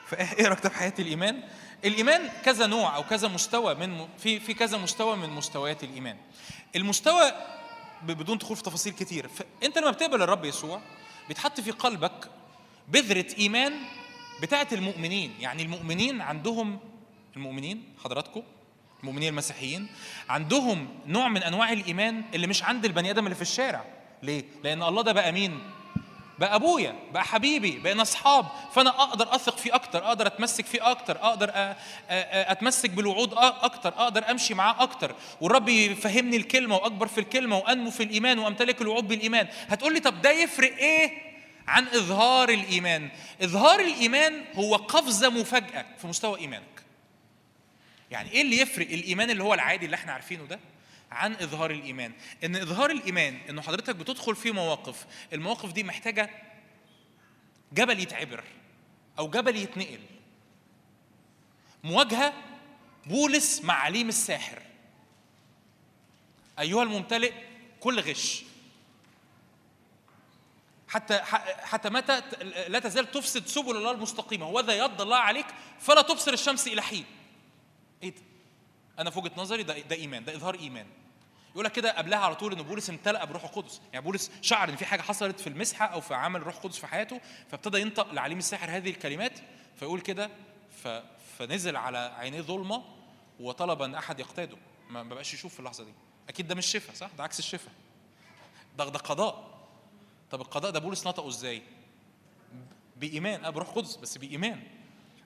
فاقرا كتاب حياه الايمان. الايمان كذا نوع او كذا مستوى من في كذا مستوى من مستويات الايمان. المستوى بدون دخول في تفاصيل كتير، انت لما بتقبل الرب يسوع بيتحط في قلبك بذره ايمان بتاعه المؤمنين. يعني المؤمنين عندهم، المؤمنين حضراتكم المؤمنين المسيحيين عندهم نوع من انواع الايمان اللي مش عند البني ادم اللي في الشارع. ليه؟ لان الله ده بقى مين؟ بقى ابويا، بقى حبيبي، بقينا اصحاب، فانا اقدر اثق فيه اكتر، اقدر اتمسك فيه اكتر، اقدر اتمسك بالوعود اكتر، اقدر امشي معاه اكتر، والرب يفهمني الكلمه واكبر في الكلمه وانمو في الايمان وامتلك الوعود بالايمان. هتقول لي طب ده يفرق ايه عن اظهار الايمان؟ اظهار الايمان هو قفزه مفاجاه في مستوى ايمانك. يعني ايه اللي يفرق الايمان اللي هو العادي اللي احنا عارفينه ده عن اظهار الايمان؟ ان اظهار الايمان انه حضرتك بتدخل في مواقف، المواقف دي محتاجه جبل يتعبر او جبل يتنقل. مواجهه بولس مع عليم الساحر، ايها الممتلئ كل غش، حتى متى لا تزال تفسد سبل الله المستقيمه، وذا يد الله عليك فلا تبصر الشمس الى حين. ايه ده؟ انا في وجهه نظري ده ايمان، ده اظهار ايمان. يقول لك كده قبلها على طول ان بولس امتلأ بروح القدس. يعني بولس شعر ان في حاجه حصلت في المسحه او في عمل روح القدس في حياته، فابتدى ينطق لعليم الساحر هذه الكلمات، فيقول كده فنزل على عينيه ظلمه وطلب ان احد يقتاده، ما بقاش يشوف في اللحظه دي. اكيد ده مش شفاء، صح؟ ده عكس الشفاء، ده قضاء. طب القضاء ده بولس نطقه ازاي؟ بايمان، بروح قدس، بس بايمان.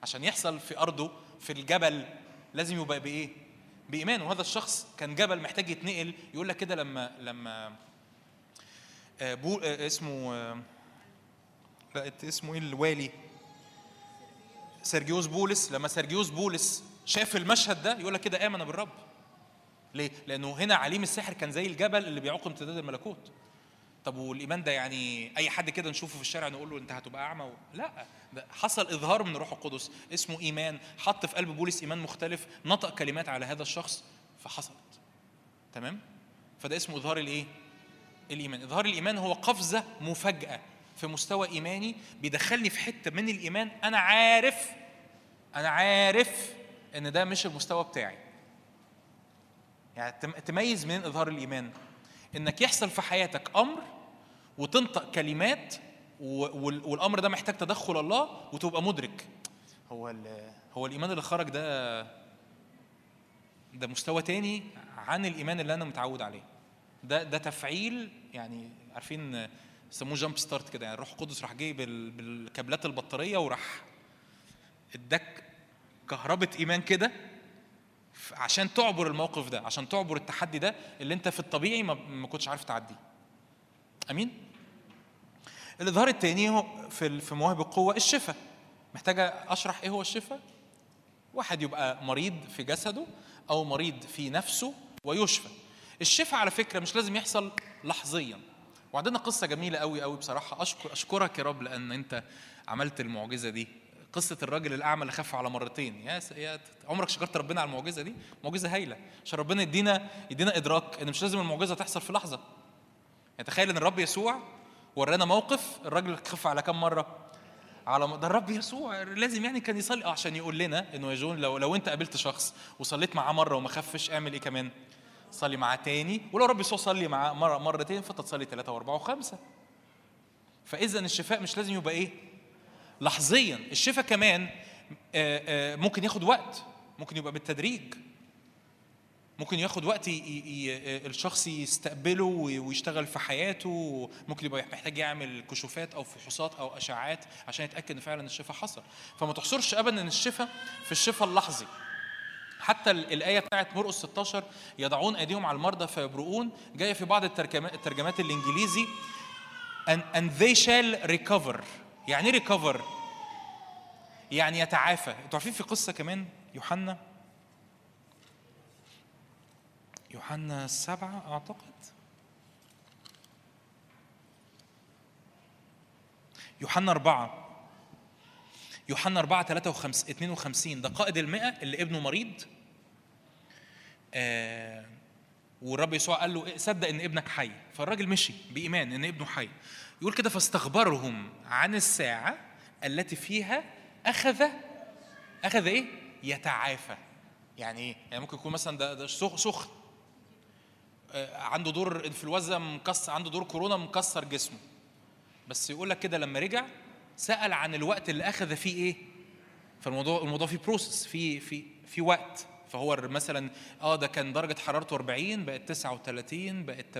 عشان يحصل في ارضه في الجبل لازم يبقى بايه؟ بايمان. وهذا الشخص كان جبل محتاج يتنقل. يقول لك كده لما اسمه ايه الوالي؟ سيرجيوس بولس. لما سيرجيوس بولس شاف المشهد ده يقول لك كده آمن بالرب. ليه؟ لأنه هنا عليم الساحر كان زي الجبل اللي بيعوق امتداد الملكوت. طب والايمان ده يعني اي حد كده نشوفه في الشارع نقول له انت هتبقى اعمى لا، ده حصل اظهار من روح القدس اسمه ايمان، حط في قلب بولس ايمان مختلف، نطق كلمات على هذا الشخص فحصلت. تمام؟ فده اسمه اظهار الايه؟ الايمان. اظهار الايمان هو قفزه مفاجاه في مستوى ايماني، بيدخلني في حته من الايمان انا عارف ان ده مش المستوى بتاعي. يعني تميز منين اظهار الايمان؟ انك يحصل في حياتك امر وتنطق كلمات والامر ده محتاج تدخل الله وتبقى مدرك. هو الايمان اللي خرج ده مستوى تاني عن الايمان اللي انا متعود عليه. ده تفعيل، يعني عارفين يسموه جامب ستارت كده. يعني الروح القدس راح جاي بالكابلات البطاريه وراح اداك كهربه ايمان كده عشان تعبر الموقف ده، عشان تعبر التحدي ده اللي انت في الطبيعي ما كنتش عارف تعديه. امين. الاظهار الثاني في مواهب القوه الشفاء. محتاجه اشرح ايه هو الشفاء؟ واحد يبقى مريض في جسده او مريض في نفسه ويشفى. الشفاء على فكره مش لازم يحصل لحظيا، وعندنا قصه جميله قوي قوي بصراحه. اشكرك يا رب لان انت عملت المعجزه دي، قصه الراجل الاعمى اللي خف على مرتين. يا عمرك شكرت ربنا على المعجزه دي؟ معجزه هايله، عشان ربنا يدينا ادراك ان مش لازم المعجزه تحصل في لحظه. يعني تخيل ان الرب يسوع ورانا موقف الراجل خف على كم مره؟ على ده الرب يسوع لازم يعني كان يصلي عشان يقول لنا انه يا جون لو انت قابلت شخص وصليت معاه مره وما خفش اعمل ايه كمان؟ صلي معاه تاني، ولو رب يسوع صلي معاه مرتين فتصلي 3 و4 و5. فاذا الشفاء مش لازم يبقى ايه؟ لحظيا. الشفاء كمان ممكن ياخد وقت، ممكن يبقى بالتدريج، ممكن ياخد وقت الشخص يستقبله ويشتغل في حياته، ممكن يبقى محتاج يعمل كشوفات او فحوصات او اشعاعات عشان يتاكد ان فعلا الشفاء حصل. فما تحصرش ابدا ان الشفاء في الشفاء اللحظي. حتى الايه بتاعت مرقس 16 يضعون ايديهم على المرضى فيبرؤون، جايه في بعض الترجمات الانجليزي and they shall recover. يعني ريكفر يعني يتعافى. انتوا عارفين في قصه كمان يوحنا 7 اعتقد، يوحنا 4 52. ده قائد 100 اللي ابنه مريض، والرب يسوع قال له صدق ان ابنك حي، فالراجل مشي بايمان ان ابنه حي. يقول كده فاستخبرهم عن الساعة التي فيها أخذ إيه؟ يتعافى. يعني إيه؟ يعني ممكن يكون مثلا ده سخن، عنده دور إنفلونزا مكسر، عنده دور كورونا مكسر جسمه، بس يقول لك كده لما رجع سأل عن الوقت اللي أخذ فيه إيه؟ فالموضوع فيه بروسس، في وقت. فهو مثلا ده كان درجه حرارته 40، بقت 39، بقت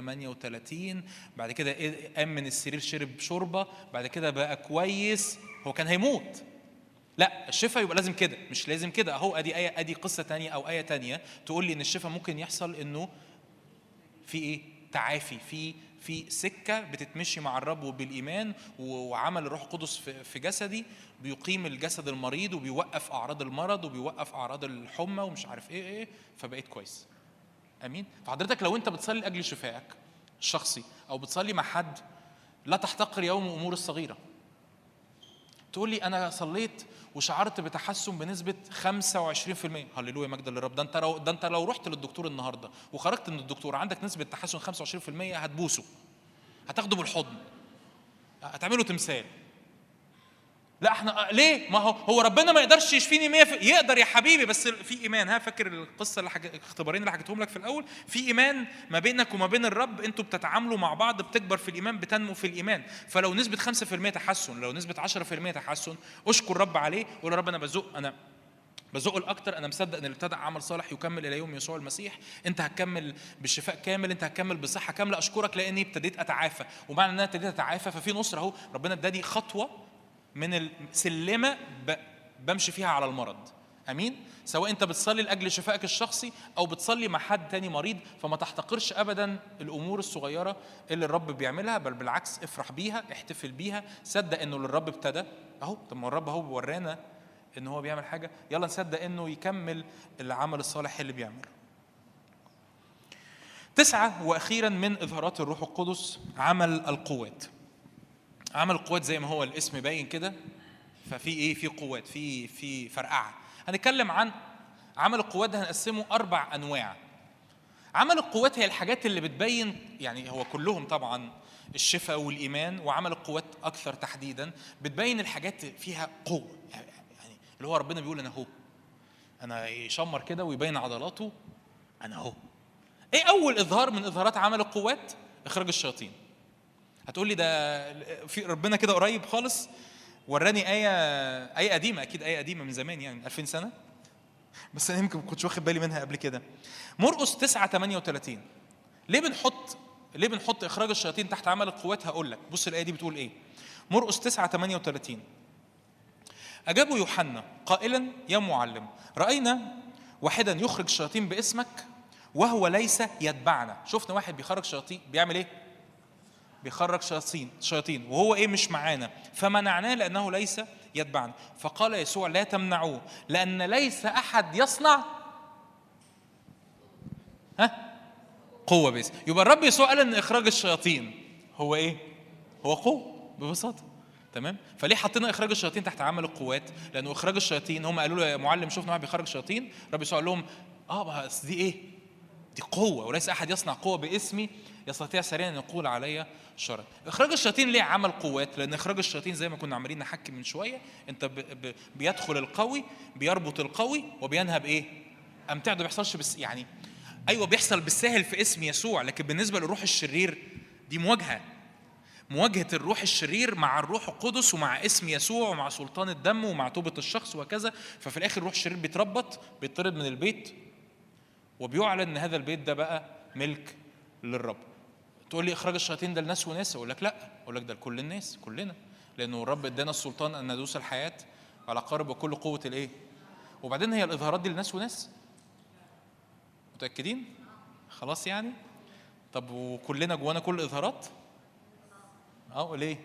38، بعد كده قام من السرير شرب شوربه، بعد كده بقى كويس. هو كان هيموت. لا، الشفاء يبقى لازم كده، مش لازم كده. اهو ادي قصه ثانيه او ايه ثانيه تقول لي ان الشفاء ممكن يحصل انه في ايه؟ تعافي، في سكه بتتمشي مع الرب وبالايمان وعمل الروح القدس في جسدي، بيقيم الجسد المريض وبيوقف اعراض المرض وبيوقف اعراض الحمى ومش عارف ايه فبقيت كويس. امين. فحضرتك لو انت بتصلي لاجل شفائك الشخصي او بتصلي مع حد، لا تحتقر يوم الامور الصغيره. تقول لي انا صليت وشعرت بتحسن بنسبه 25%، هللويا مجد للرب. ده انت لو رحت للدكتور النهارده وخرجت من الدكتور عندك نسبه تحسن 25%، هتبوسه، هتاخده بالحضن، هتعمله تمثال. لا احنا ليه؟ ما هو ربنا ما يقدرش يشفيني 100%. يقدر يا حبيبي، بس في ايمان. فاكر القصه اللي الاختبارين اللي حكيتهم لك في الاول؟ في ايمان ما بينك وما بين الرب، انتوا بتتعاملوا مع بعض، بتكبر في الايمان، بتنمو في الايمان. فلو نسبه 5% تحسن، لو نسبه 10% تحسن، اشكر رب عليه. قول يا رب انا بزق الاكتر، انا مصدق ان اللي ابتدى عمل صالح يكمل الى يوم يسوع المسيح. انت هتكمل بالشفاء كامل، انت هتكمل بصحه كامله. اشكرك لاني ابتديت اتعافى، ومعنى ان انا ابتديت اتعافى ففي نصره. اهو ربنا اداني خطوه من السلمة بمشي فيها على المرض. أمين. سواء أنت بتصلي لأجل شفائك الشخصي أو بتصلي مع حد تاني مريض، فما تحتقرش أبدا الأمور الصغيرة اللي الرب بيعملها، بل بالعكس افرح بيها، احتفل بيها، صدق إنه للرب ابتدى. أهو طب ما الرب أهو بيورانا إن هو بيعمل حاجة، يلا نصدق إنه يكمل العمل الصالح اللي بيعمله. 9 وأخيرا من إظهارات الروح القدس عمل القوات. عمل القوات زي ما هو الاسم باين كده، ففي ايه؟ في قوات، في فرقعه. هنتكلم عن عمل القوات ده، هنقسمه 4 انواع. عمل القوات هي الحاجات اللي بتبين، يعني هو كلهم طبعا الشفاء والايمان وعمل القوات اكثر تحديدا، بتبين الحاجات فيها قوه، يعني اللي هو ربنا بيقول انا هو، انا يشمر كده ويبين عضلاته انا هو. ايه اول اظهار من اظهارات عمل القوات؟ اخراج الشياطين. هتقول لي ده في ربنا كده قريب خالص وراني آية قديمة، أكيد آية قديمة من زمان، يعني 2000 سنة، بس أنا يمكن ما كنتش واخد بالي منها قبل كده. مرقس 9:38. ليه بنحط إخراج الشياطين تحت عمل القوات؟ هقول لك. بص الآية دي بتقول إيه؟ مرقس 9:38. أجابوا يوحنا قائلا يا معلم، رأينا واحدا يخرج الشياطين باسمك وهو ليس يتبعنا. شفنا واحد بيخرج شياطين بيعمل إيه؟ بيخرج شياطين وهو ايه مش معانا، فمنعناه لانه ليس يتبعنا. فقال يسوع لا تمنعوه لان ليس احد يصنع قوه بس. يبقى الرب يسوع قال ان اخراج الشياطين هو ايه؟ هو قوه ببساطه، تمام؟ فليه حطينا اخراج الشياطين تحت عمل القوات؟ لانه اخراج الشياطين هم قالوا له يا معلم شفنا واحد بيخرج شياطين، الرب يسوع قال لهم بس دي ايه؟ دي قوه، وليس احد يصنع قوه باسمي يستطيع سريعا ان يقول عليا شر. اخراج الشياطين ليه عمل قوات؟ لان اخراج الشياطين زي ما كنا عمالين نحكي من شويه، انت بيدخل القوي بيربط القوي وبينهب ايه؟ امتعه. ما بيحصلش يعني ايوه بيحصل بالسهل في اسم يسوع، لكن بالنسبه للروح الشرير دي مواجهه الروح الشرير مع الروح القدس ومع اسم يسوع ومع سلطان الدم ومع توبه الشخص وكذا. ففي الاخر الروح الشرير بيتربط، بيطرد من البيت، وبيعلن ان هذا البيت ده بقى ملك للرب. تقول لي اخراج الشياطين ده لناس وناس، اقول لك لا، اقول لك ده لكل الناس كلنا، لانه الرب ادانا السلطان ان ندوس الحياه على قارب وكل قوه الايه. وبعدين هي الاظهارات دي لناس وناس، متاكدين خلاص يعني؟ طب وكلنا جوانا كل الاظهارات؟ ليه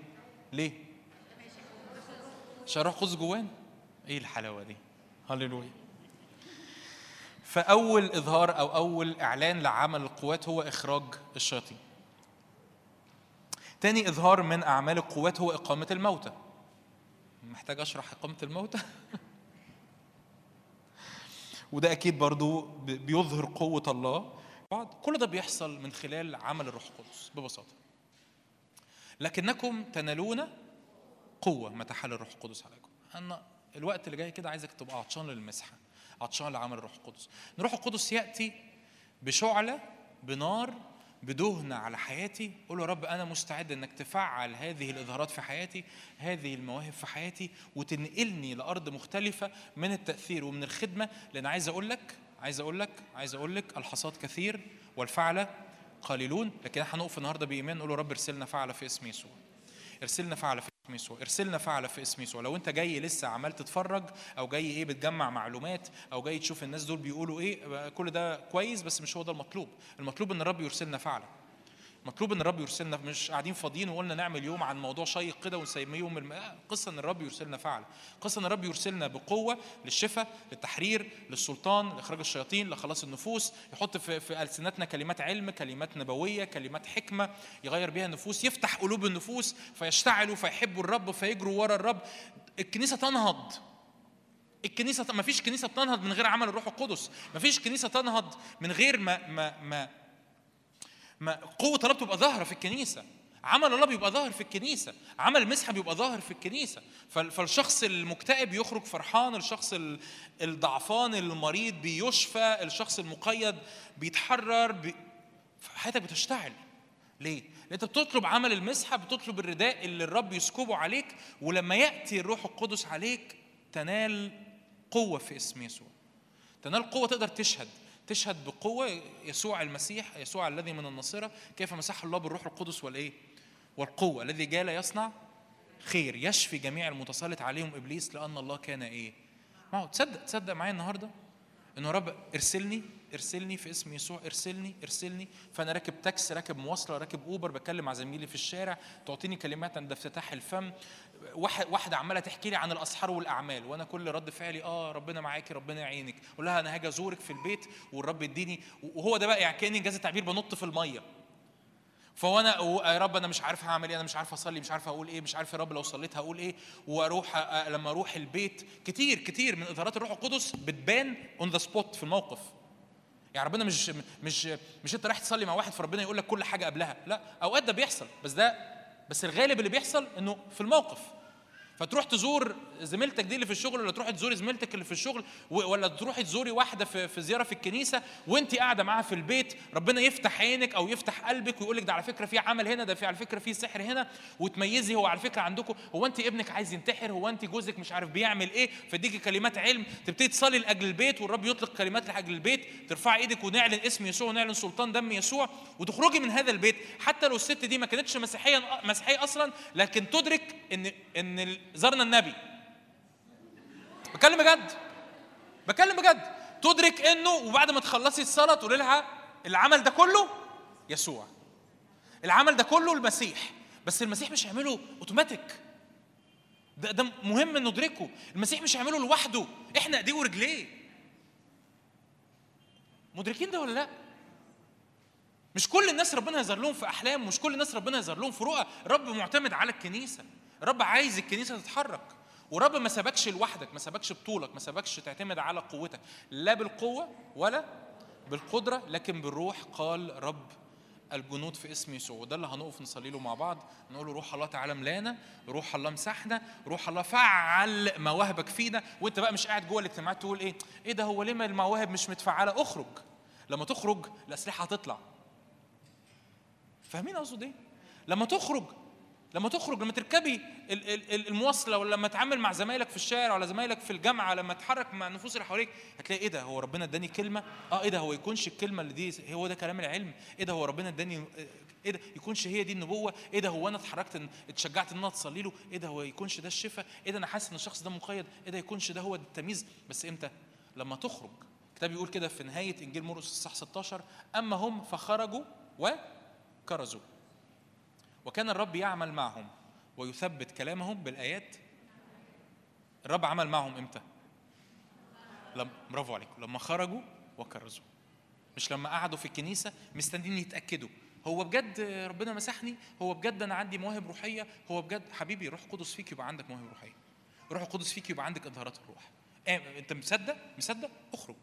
عشان الروح القدس جوانا. ايه الحلاوه دي؟ هللويا. فاول اظهار او اول اعلان لعمل القوات هو اخراج الشياطين. تاني اظهار من اعمال القوات هو اقامه الموتى. محتاج اشرح اقامه الموتى؟ وده اكيد برضو بيظهر قوه الله. كل ده بيحصل من خلال عمل الروح القدس ببساطه. لكنكم تنالون قوه متى حل الروح القدس عليكم. انا الوقت اللي جاي كده عايزك تبقى عطشان للمسحه، عطشان لعمل الروح القدس. الروح القدس ياتي بشعله، بنار، بدهنة على حياتي. قول له رب أنا مستعد أنك تفعل هذه الإظهارات في حياتي، هذه المواهب في حياتي، وتنقلني لأرض مختلفة من التأثير ومن الخدمة. لأن عايز أقول لك الحصاد كثير والفعلة قليلون. لكن احنا هنقف النهاردة بإيمان نقول له رب ارسلنا فعلة في اسم يسوع، ارسلنا فعلة في اسم يسوع، ارسلنا فعلة في اسم يسوع. لو انت جاي لسه عمال تتفرج او جاي بتجمع معلومات او جاي تشوف الناس دول بيقولوا ايه، كل ده كويس بس مش هو ده المطلوب. المطلوب ان الرب يرسلنا فعلة، مطلوب ان الرب يرسلنا، مش قاعدين فاضيين وقلنا نعمل يوم عن موضوع شيق كده ونسميه يوم قصه. ان الرب يرسلنا فعلة، قصه ان الرب يرسلنا بقوه للشفاء، للتحرير، للسلطان، لاخراج الشياطين، لخلاص النفوس، يحط في السنتنا كلمات علم، كلمات نبويه، كلمات حكمه يغير بيها النفوس، يفتح قلوب النفوس فيشتعلوا فيحبوا الرب فيجروا ورا الرب. الكنيسه تنهض. الكنيسه ما فيش كنيسه تنهض من غير عمل الروح القدس، ما فيش كنيسه تنهض من غير ما قوة الله بتبقى ظاهرة في الكنيسة، عمل الله بيبقى ظاهر في الكنيسة، عمل المسحة بيبقى ظاهر في الكنيسة. فالشخص المكتئب يخرج فرحان، الشخص الضعفان المريض بيشفى، الشخص المقيد بيتحرر، حياتك بتشتعل. ليه؟ لأنت بتطلب عمل المسحة، بتطلب الرداء اللي الرب يسكبه عليك، ولما يأتي الروح القدس عليك تنال قوة في اسم يسوع. تنال قوة تقدر تشهد بقوة يسوع المسيح، يسوع الذي من الناصرة، كيف مسح الله بالروح القدس والقوة، الذي جاء يصنع خير يشفي جميع المتسلط عليهم إبليس لأن الله كان معه. تصدق معايا النهاردة إنه رب ارسلني في اسم يسوع، ارسلني. فأنا راكب تاكسي، راكب مواصلة، راكب أوبر، بكلم مع زميلي في الشارع، تعطيني كلمات عند افتتاح الفم، واحدة عمالة تحكي لي عن الأسحار والأعمال، وأنا كل رد فعلي ربنا معاكي، ربنا يعينك. أقول لها أنا هاجي أزورك في البيت والرب يديني، وهو ده بقى يعني كأني جاز التعبير بنط في المية. فانا يا رب انا مش عارف هعمل ايه، انا مش عارف اصلي، مش عارف اقول ايه، مش عارف يا رب لو صليت هقول ايه. واروح لما اروح البيت كتير من اظهارات الروح القدس بتبان اون ذا سبوت في الموقف. يعني ربنا مش انت رايح تصلي مع واحد فربنا يقول لك كل حاجه قبلها، لا، اوقات ده بيحصل بس الغالب اللي بيحصل انه في الموقف. فتروح تزور زميلتك دي اللي في الشغل، ولا تروح تزوري زميلتك اللي في الشغل، ولا تروح تزوري واحده في زياره في الكنيسه وانت قاعده معاها في البيت، ربنا يفتح عينك او يفتح قلبك ويقول لك ده على فكره في عمل هنا، ده في على فكره في سحر هنا، وتميزي هو على فكره عندكم، هو انت ابنك عايز ينتحر، هو انت جوزك مش عارف بيعمل ايه. فديكي كلمات علم، تبتدي تصلي لاجل البيت والرب يطلق كلمات لاجل البيت، ترفع ايدك ونعلن اسم يسوع ونعلن سلطان دم يسوع، وتخرجي من هذا البيت حتى لو الست دي ما كانتش مسيحيه اصلا، لكن تدرك ان زرنا النبي. بكلم بجد. تدرك انه، وبعد ما تخلصي الصلاه تقول لها العمل ده كله يسوع. العمل ده كله المسيح، بس المسيح مش هيعمله اوتوماتيك. ده مهم ان ندركه، المسيح مش هيعمله لوحده، احنا ايديه ورجليه. مدركين ده ولا لا؟ مش كل الناس ربنا يظهر لهم في احلام، مش كل الناس ربنا يظهر لهم في رؤى. رب معتمد على الكنيسه، رب عايز الكنيسه تتحرك، ورب ما سابكش لوحدك، ما سابكش بطولك، ما سابكش تعتمد على قوتك، لا بالقوه ولا بالقدره لكن بالروح، قال رب الجنود في اسم يسوع. وده اللي هنقف نصلي له مع بعض، نقول له روح الله تعالى ملانا، روح الله مسحنا، روح الله فعل مواهبك فينا. وانت بقى مش قاعد جوه الاجتماعات تقول ايه ده، هو ليه ما المواهب مش متفعله؟ اخرج، لما تخرج الاسلحه هتطلع. فاهمين اقصد ايه؟ لما تخرج، لما تركبي المواصله، ولا لما تتعامل مع زمايلك في الشارع ولا زمايلك في الجامعه، لما تتحرك مع النفوس اللي حواليك، هتلاقي ايه ده، هو ربنا اداني كلمه، ايه ده، هو يكونش الكلمه اللي دي هو ده كلام العلم، ايه ده، هو ربنا اداني، ايه ده، يكونش هي دي النبوه، ايه ده، هو انا اتحركت اتشجعت ان انا اتصلي له، ايه ده، هو يكونش ده الشفاء، ايه ده، انا حاسس ان الشخص ده مقيد، ايه ده، يكونش ده هو التمييز. بس امتى؟ لما تخرج. الكتاب بيقول كده في نهايه انجيل مرقس الصح 16، اما هم فخرجوا وكرزوا وكان الرب يعمل معهم ويثبت كلامهم بالآيات. الرب عمل معهم امتى؟ برافو عليكم، لما خرجوا وكرزوا، مش لما قعدوا في الكنيسة مستنيين يتأكدوا هو بجد ربنا مسحني، هو بجد أنا عندي مواهب روحية، هو بجد. حبيبي روح قدس فيك يبقى عندك مواهب روحية، روح قدس فيك يبقى عندك إظهارات الروح. أنت مصدق؟ أخرج.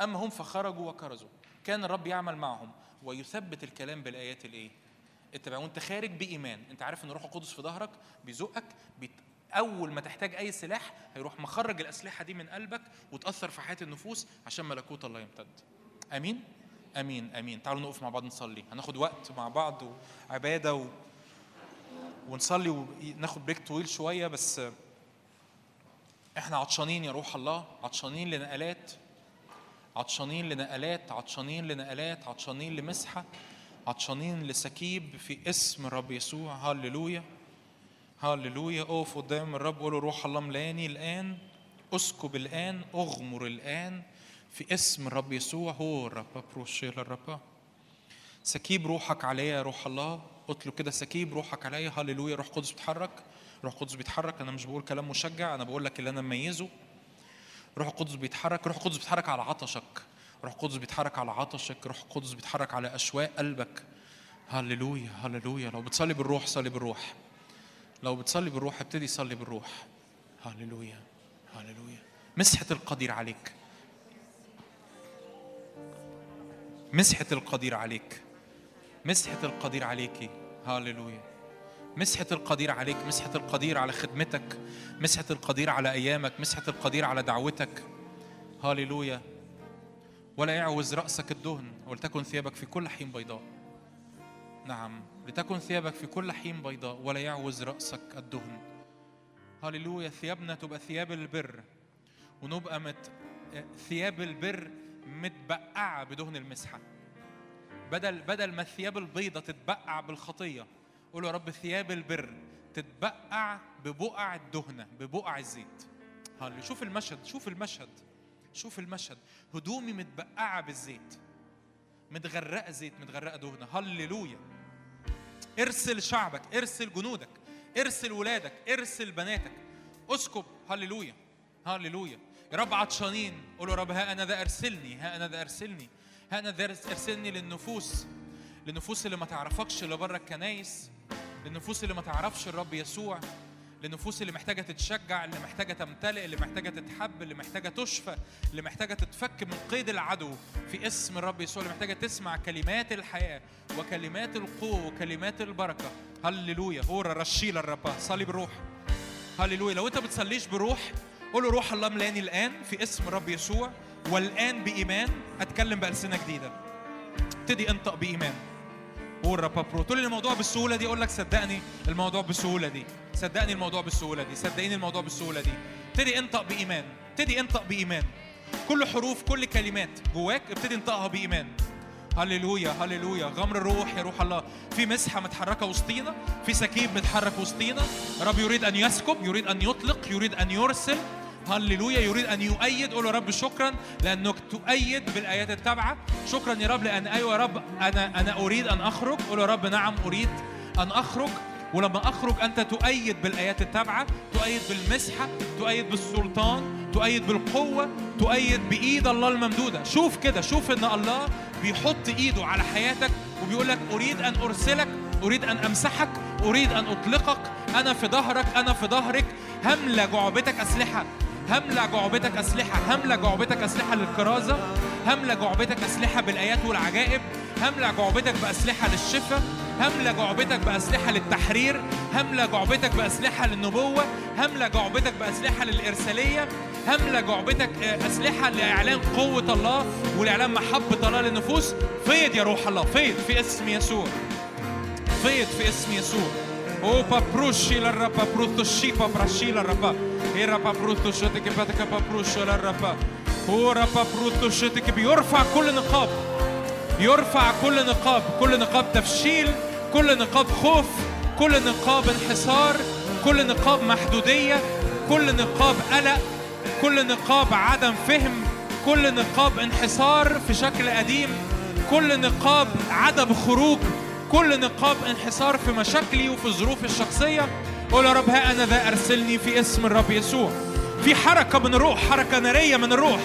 أما هم فخرجوا وكرزوا كان الرب يعمل معهم ويثبت الكلام بالآيات التبع. وانت خارج بايمان، انت عارف ان روح القدس في ظهرك بيزقك، اول ما تحتاج اي سلاح هيروح مخرج الاسلحه دي من قلبك وتاثر في حياه النفوس عشان ملكوت الله يمتد. امين امين امين. تعالوا نقف مع بعض نصلي، هناخد وقت مع بعض وعباده ونصلي وناخد بريك طويل شويه، بس احنا عطشانين يا روح الله، عطشانين لنقلات، عطشانين لمسحه، عطشانين لسكيب في اسم الرب يسوع. هاللويا هاللويا. اقف قدام الرب قوله روح الله ملاني الآن، اسكب الآن، اغمر الآن في اسم الرب يسوع. هو الرب بروشيل، الرب سكيب روحك عليا يا روح الله. قلتله كده سكيب روحك عليا. هاللويا. روح قدس بيتحرك، روح قدس بيتحرك. انا مش بقول كلام مشجع، انا بقول لك اللي انا مميزه. روح قدس بيتحرك، روح قدس بيتحرك على عطشك، روح قدس بيتحرك على عطشك، روح قدس بيتحرك على أشواق قلبك. هللويا هللويا. لو بتصلي بالروح صلي بالروح، لو بتصلي بالروح ابتدي صلي بالروح. هللويا هللويا. مسحة القدير عليك، مسحة القدير عليك، مسحة القدير عليكي. هللويا. مسحة القدير عليك، مسحة القدير على خدمتك، مسحة القدير على أيامك، مسحة القدير على دعوتك. هللويا. ولا يعوز رأسك الدهن، ولتكن ثيابك في كل حين بيضاء. نعم، لتكن ثيابك في كل حين بيضاء ولا يعوز رأسك الدهن. هللويا. ثيابنا تبقى ثياب البر، ونبقى ثياب البر متبقعة بدهن المسحة، بدل ما الثياب البيضة تتبقع بالخطية. قولوا يا رب ثياب البر تتبقع ببقع الدهنة، ببقع الزيت. هللويا. شوف المشهد، هدومي متبقعه بالزيت، متغرقه زيت، متغرقه دهنه. هللويا. ارسل شعبك، ارسل جنودك، ارسل ولادك، ارسل بناتك، اسكب. هللويا هللويا. يا رب عطشانين، قولوا يا رب ها انا ذا ارسلني، ها انا ذا ارسلني، ها انا ذا ارسلني للنفوس اللي ما تعرفكش، اللي بره الكنايس، للنفوس اللي ما تعرفش الرب يسوع، للنفوس اللي محتاجة تتشجع، اللي محتاجة تمتلئ، اللي محتاجة تتحب، اللي محتاجة تشفى، اللي محتاجة تتفك من قيد العدو في اسم الرب يسوع، اللي محتاجة تسمع كلمات الحياة وكلمات القوة وكلمات البركة. هللويا. أورا رشيل الرب. صلي بالروح. هللويا. لو أنت بتصليش بروح قول له روح الله ملاني الآن في اسم الرب يسوع، والآن بإيمان أتكلم بألسنة جديدة. ابتدي انطق بإيمان. تقول لي الموضوع بالسهولة دي، أقول لك صدقني الموضوع بالسهولة دي، صدقني الموضوع بالسهولة دي، صدقيني الموضوع بالسهولة دي. ابتدي انطق بإيمان، ابتدي انطق بإيمان. كل حروف كل كلمات جواك ابتدي انطقها بإيمان. هللويا هللويا. غمر الروح يا روح الله. في مسحة متحركة وسطينا، في سكيب متحرك وسطينا. رب يريد أن يسكب، يريد أن يطلق، يريد أن يرسل. هللويا. يريد أن يؤيد، قول يا رب شكرا لأنك تؤيد بالآيات التابعة. شكرا يا رب لأن أيوة يا رب أنا أريد أن أخرج، قول يا رب نعم أريد أن أخرج. ولما أخرج أنت تؤيد بالآيات التابعة، تؤيد بالمسحة، تؤيد بالسلطان، تؤيد بالقوة، تؤيد بإيد الله الممدودة. شوف كده، شوف إن الله بيحط إيده على حياتك وبيقولك أريد أن أرسلك، أريد أن أمسحك، أريد أن أطلقك، أنا في ظهرك، أنا في ظهرك. هملة جعبتك أسلحة، هملة جعبتك أسلحة، هملة جعبتك أسلحة للكرازة، هملة جعبتك أسلحة بالآيات والعجائب، هملة جعبتك بأسلحة للشفاء، هملة جعبتك بأسلحة للتحرير، هملة جعبتك بأسلحة للنبوة، هملة جعبتك بأسلحة للإرسالية، هملة جعبتك أسلحة لإعلان قوة الله ولإعلان محبة الله للنفوس. فيض يا روح الله، فيض في اسم يسوع، فيض في اسم يسوع. أو بابروشي للربا بروتوشي بابراشي للربا، إيرا بابروتوشي تكبتك بابروشي للربا، أو ربا بروتوشي تكب. يرفع كل نقاب، يرفع كل نقاب، كل نقاب تفشيل، كل نقاب خوف، كل نقاب انحصار، كل نقاب محدودية، كل نقاب قلق، كل نقاب عدم فهم، كل نقاب انحصار في شكل قديم، كل نقاب عدم خروج، كل نقاب انحصار في مشاكلي وفي ظروفي الشخصية. قول يا رب ها أنا ذا أرسلني في اسم الرب يسوع. في حركة من الروح، حركة نارية من الروح،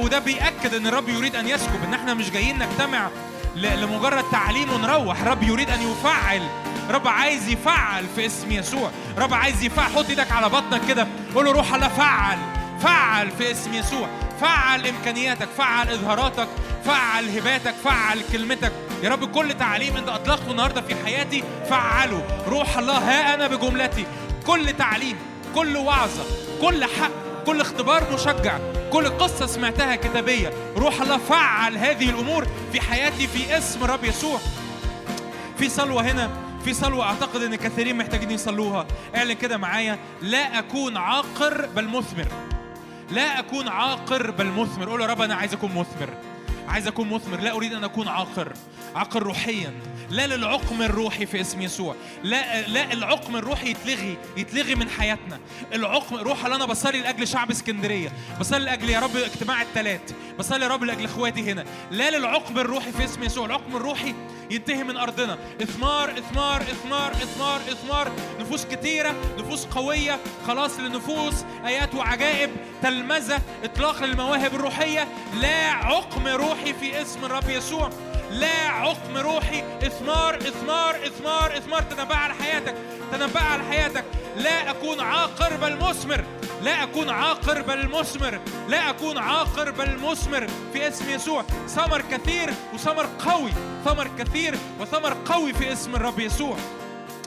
وده بيأكد ان الرب يريد ان يسكب، ان احنا مش جايين نجتمع لمجرد تعليم ونروح. رب يريد ان يفعل، رب عايز يفعل في اسم يسوع، رب عايز يفعل. حط ايدك على بطنك كده قول له روح الله فعل، فعل في اسم يسوع، فعل امكانياتك، فعل اظهاراتك، فعل هباتك، فعل كلمتك. يا رب كل تعليم انت اطلقته النهارده في حياتي فعله روح الله. ها انا بجملتي، كل تعليم، كل وعظة، كل حق، كل اختبار مشجع، كل قصة سمعتها كتابية، روح الله فعل هذه الأمور في حياتي في اسم رب يسوع. في صلوة هنا، في صلوة أعتقد أن كثيرين محتاجين يصلوها. اعلن كده معايا، لا أكون عاقر بل مثمر، لا أكون عاقر بل مثمر. قول يا رب أنا عايز أكون مثمر، عايز أكون مثمر، لا أريد أن أكون عاقر، عاقر روحيا، لا للعقم الروحي في اسم يسوع، لا العقم الروحي يتلغي من حياتنا. العقم روح اللي انا بصلي لاجل شعب اسكندريه، بصلي لاجل يا رب اجتماع الثلاث، بصلي يا رب لاجل اخواتي هنا، لا للعقم الروحي في اسم يسوع. العقم الروحي ينتهي من ارضنا. اثمار اثمار اثمار اثمار اثمار، نفوس كتيره، نفوس قويه، خلاص للنفوس، ايات وعجائب، تلمذه، اطلاق للمواهب الروحيه. لا عقم روحي في اسم الرب يسوع، لا عقم روحي. اثمار اثمار اثمار اثمار، تنبأ على حياتك، تنبأ على حياتك. لا اكون عاقر بل مثمر، لا اكون عاقر بل مثمر، لا اكون عاقر بل مثمر في اسم يسوع. ثمر كثير وثمر قوي، ثمر كثير وثمر قوي في اسم الرب يسوع.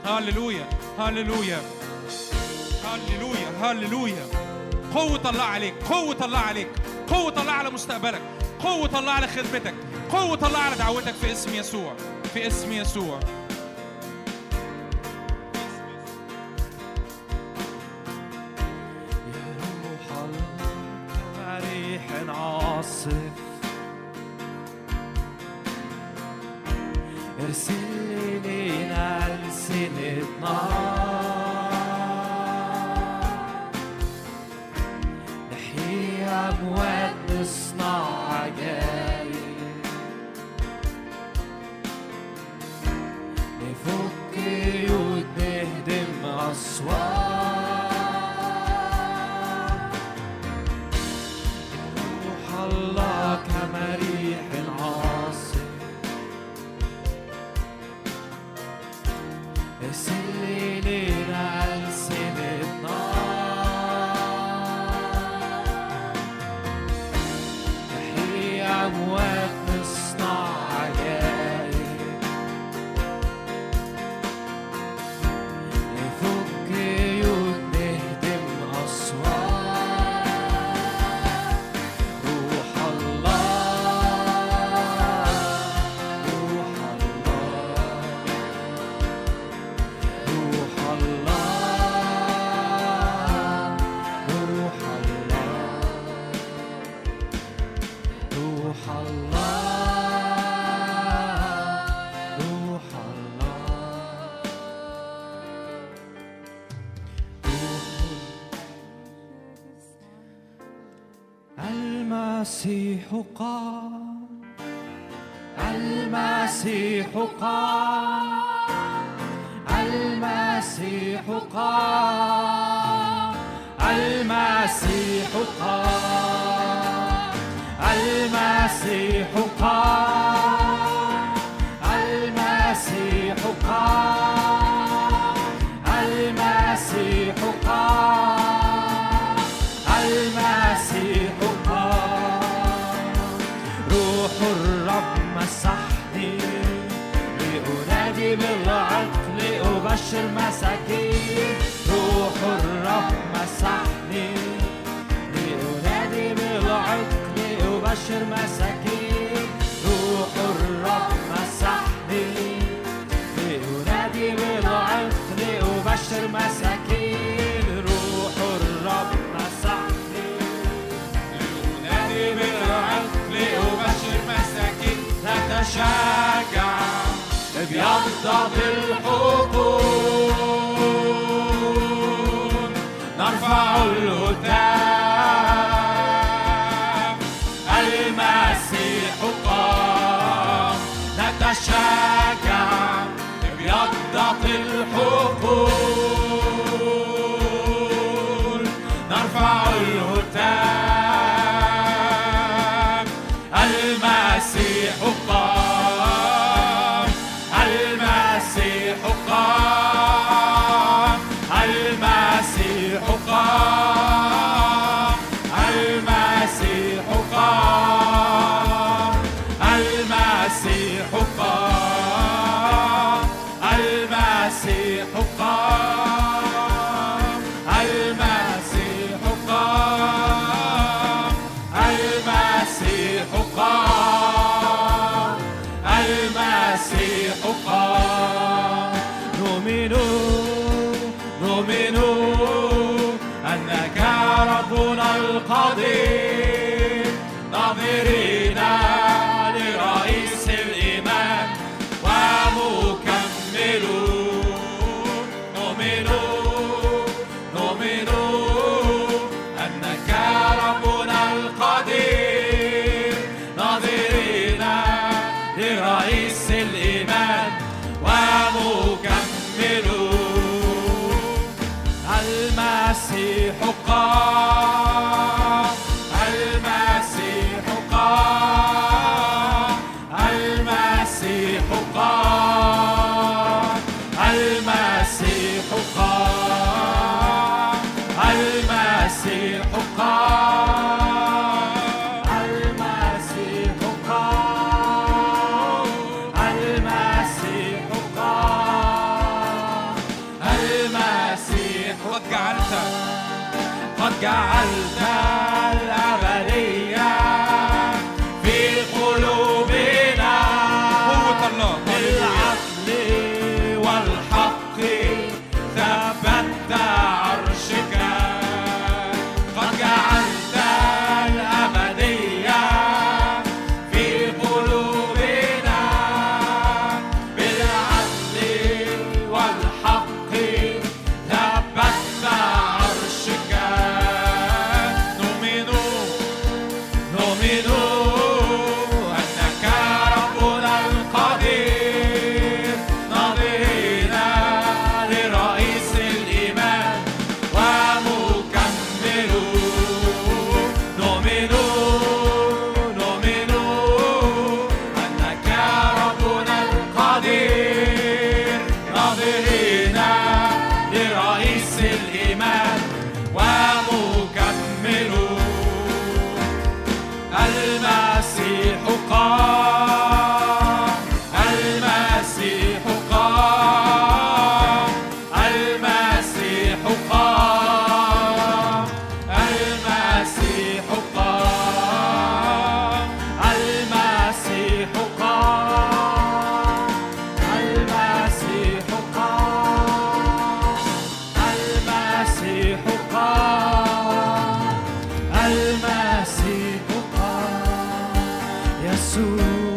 هللويا هللويا هللويا هللويا. قوة الله عليك، قوة الله عليك، قوة الله على مستقبلك، قوة الله على خدمتك، قوة الله على دعوتك في اسم يسوع، في اسم يسوع. يا روح الله كريح عاصف، ارسل لينا ألسنتنا نحيي أموات، نصنع عجائب، نفك قيود، نهدم أسوار. روح الله كمريح العاصف، ارسل لينا ألسنتنا نحيي أموات، نصنع عجائب، المسيح قام، المسيح قام، المسيح قام، المسيح قام، المسيح قام، المسيح قام، المسيح قام، المسيح قام. روح الرب مسحني لأنادي بالعطف لأبشر مساكين. روح الرب مسحني لأنادي بالعطف لأبشر مساكين. روح الرب مسحني لأنادي بالعطف لأبشر مساكين. روح الرب مسحني لأنادي بالعطف لأبشر مساكين. لا تشجع بيضة الحقول، نرفع الهتاف، المسيح قام. نتشجع بيضة الحقول، نرفع الهتاف، المسيح قام. ناظرين لرئيس الإيمان ومكملون، نؤمن أنك ربنا القدير. ناظرين لرئيس الإيمان ومكملون. المسيح قام، جعلت الأبدية في قلوبنا. قوة الله بالعدل والحق ثبت عرشك. قد جعلت الأبدية في قلوبنا بالعدل والحق ثبت عرشك. المسيح قام. يسوع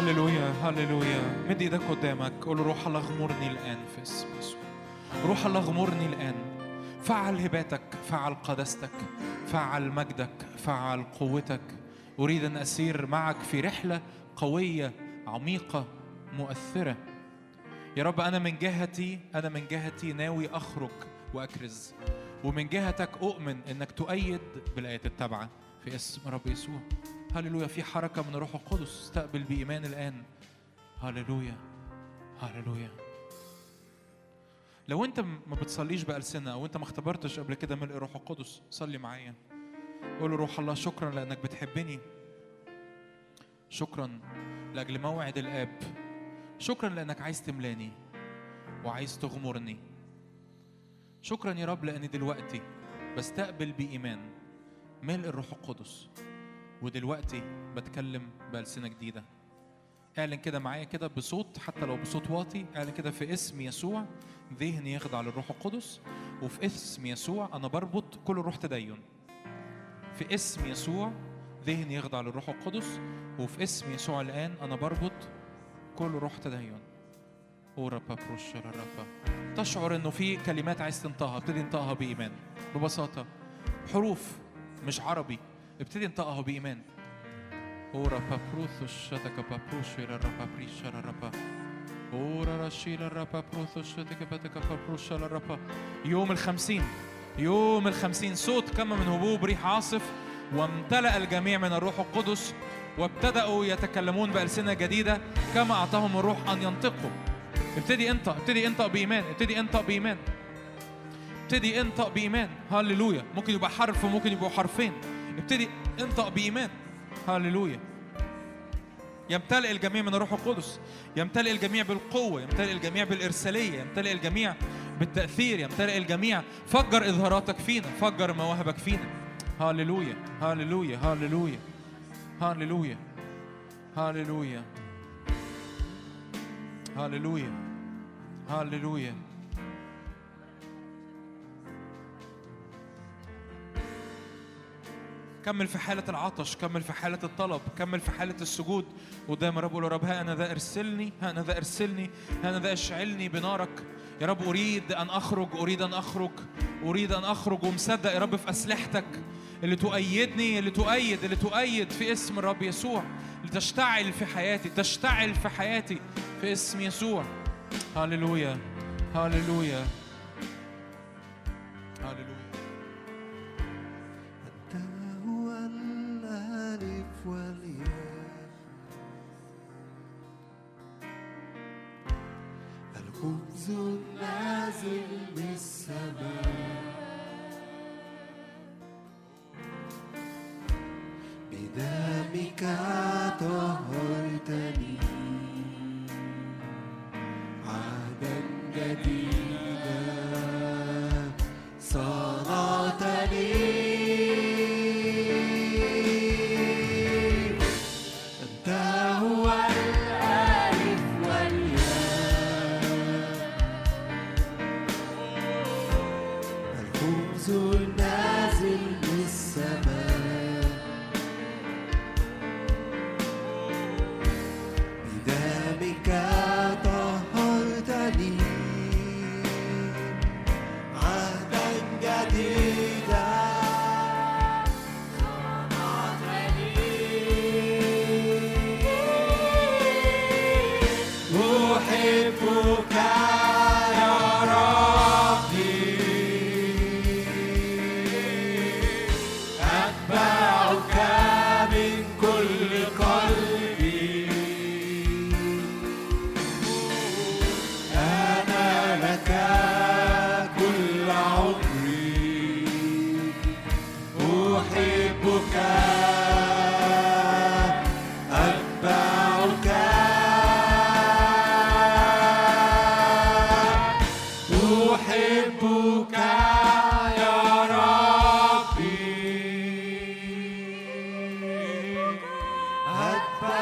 هللويا هللويا. مد ايدك قدامك قول له روح الله اغمرني الآن في اسم يسوع. روح الله اغمرني الآن. فعل هباتك، فعل قداستك، فعل مجدك، فعل قوتك. أريد أن أسير معك في رحلة قوية عميقة مؤثرة. يا رب أنا من جهتي ناوي أخرج وأكرز، ومن جهتك أؤمن أنك تؤيد بالآيات التابعة في اسم رب يسوع. هللويا. في حركة من روح القدس، استقبل بإيمان الآن. هللويا هللويا. لو أنت ما بتصليش بألسنة أو أنت ما اختبرتش قبل كده ملء روح القدس، صلي معايا قول روح الله شكرا لأنك بتحبني، شكرا لأجل موعد الآب، شكرا لأنك عايز تملاني وعايز تغمرني، شكرا يا رب لأني دلوقتي بستقبل بإيمان ملء الروح القدس، ودلوقتي بتكلم بألسنة جديدة. اعلن كده معايا كده بصوت، حتى لو بصوت واطي اعلن كده في اسم يسوع ذهني يخضع للروح القدس، وفي اسم يسوع انا بربط كل روح تدين. في اسم يسوع ذهني يخضع للروح القدس، وفي اسم يسوع الان انا بربط كل روح تدين. تشعر انه في كلمات عايز تنطقها، ابتدي انطقها بايمان ببساطه، حروف مش عربي ابتدي انطقها بايمان. أورا بابروثو شتاكا بابروشيرا رابابريشارا رابا أورا رشيرا رابابروثو شتاكا باتاكا بابروشارا رابا. يوم الخمسين صوت كما من هبوب ريح عاصف، وامتلأ الجميع من الروح القدس، وابتدأوا يتكلمون بألسنة جديدة كما أعطاهم الروح أن ينطقوا. ابتدي انطق بإيمان. هللويا. ممكن يبقى حرف وممكن يبقى حرفين. ابتدي انطق بإيمان. هللويا. يمتلئ الجميع من الروح القدس، يمتلئ الجميع بالقوة، يمتلئ الجميع بالإرسالية، يمتلئ الجميع بالتأثير، يمتلئ الجميع. فجر إظهاراتك فينا، فجر مواهبك فينا. هللويا هللويا هللويا هللويا هللويا هللويا هللويا. كمل في حالة العطش، كمل في حالة الطلب، كمل في حالة السجود قدام الرب. قول يا رب ها أنا ذا أرسلني، ها أنا ذا أشعلني بنارك. يا رب أريد أن أخرج، ومصدق يا رب في أسلحتك اللي تؤيدني، اللي تؤيد في اسم الرب يسوع، اللي تشتعل في حياتي في اسم يسوع. هللويا هللويا هللويا. الخبز النازل من السماء بدمك طهرتني، عهدا جديدا صنعتني. أحبك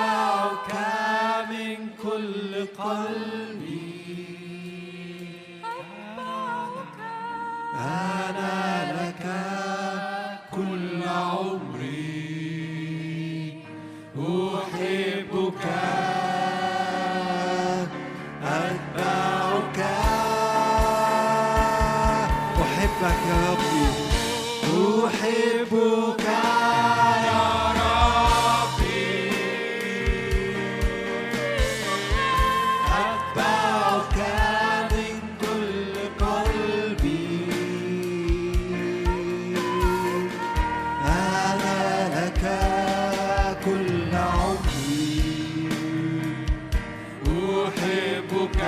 أحبك يا ربي، أحبك يا ربي، أتبعك من كل قلبي، أنا لك كل عمري، أحبك.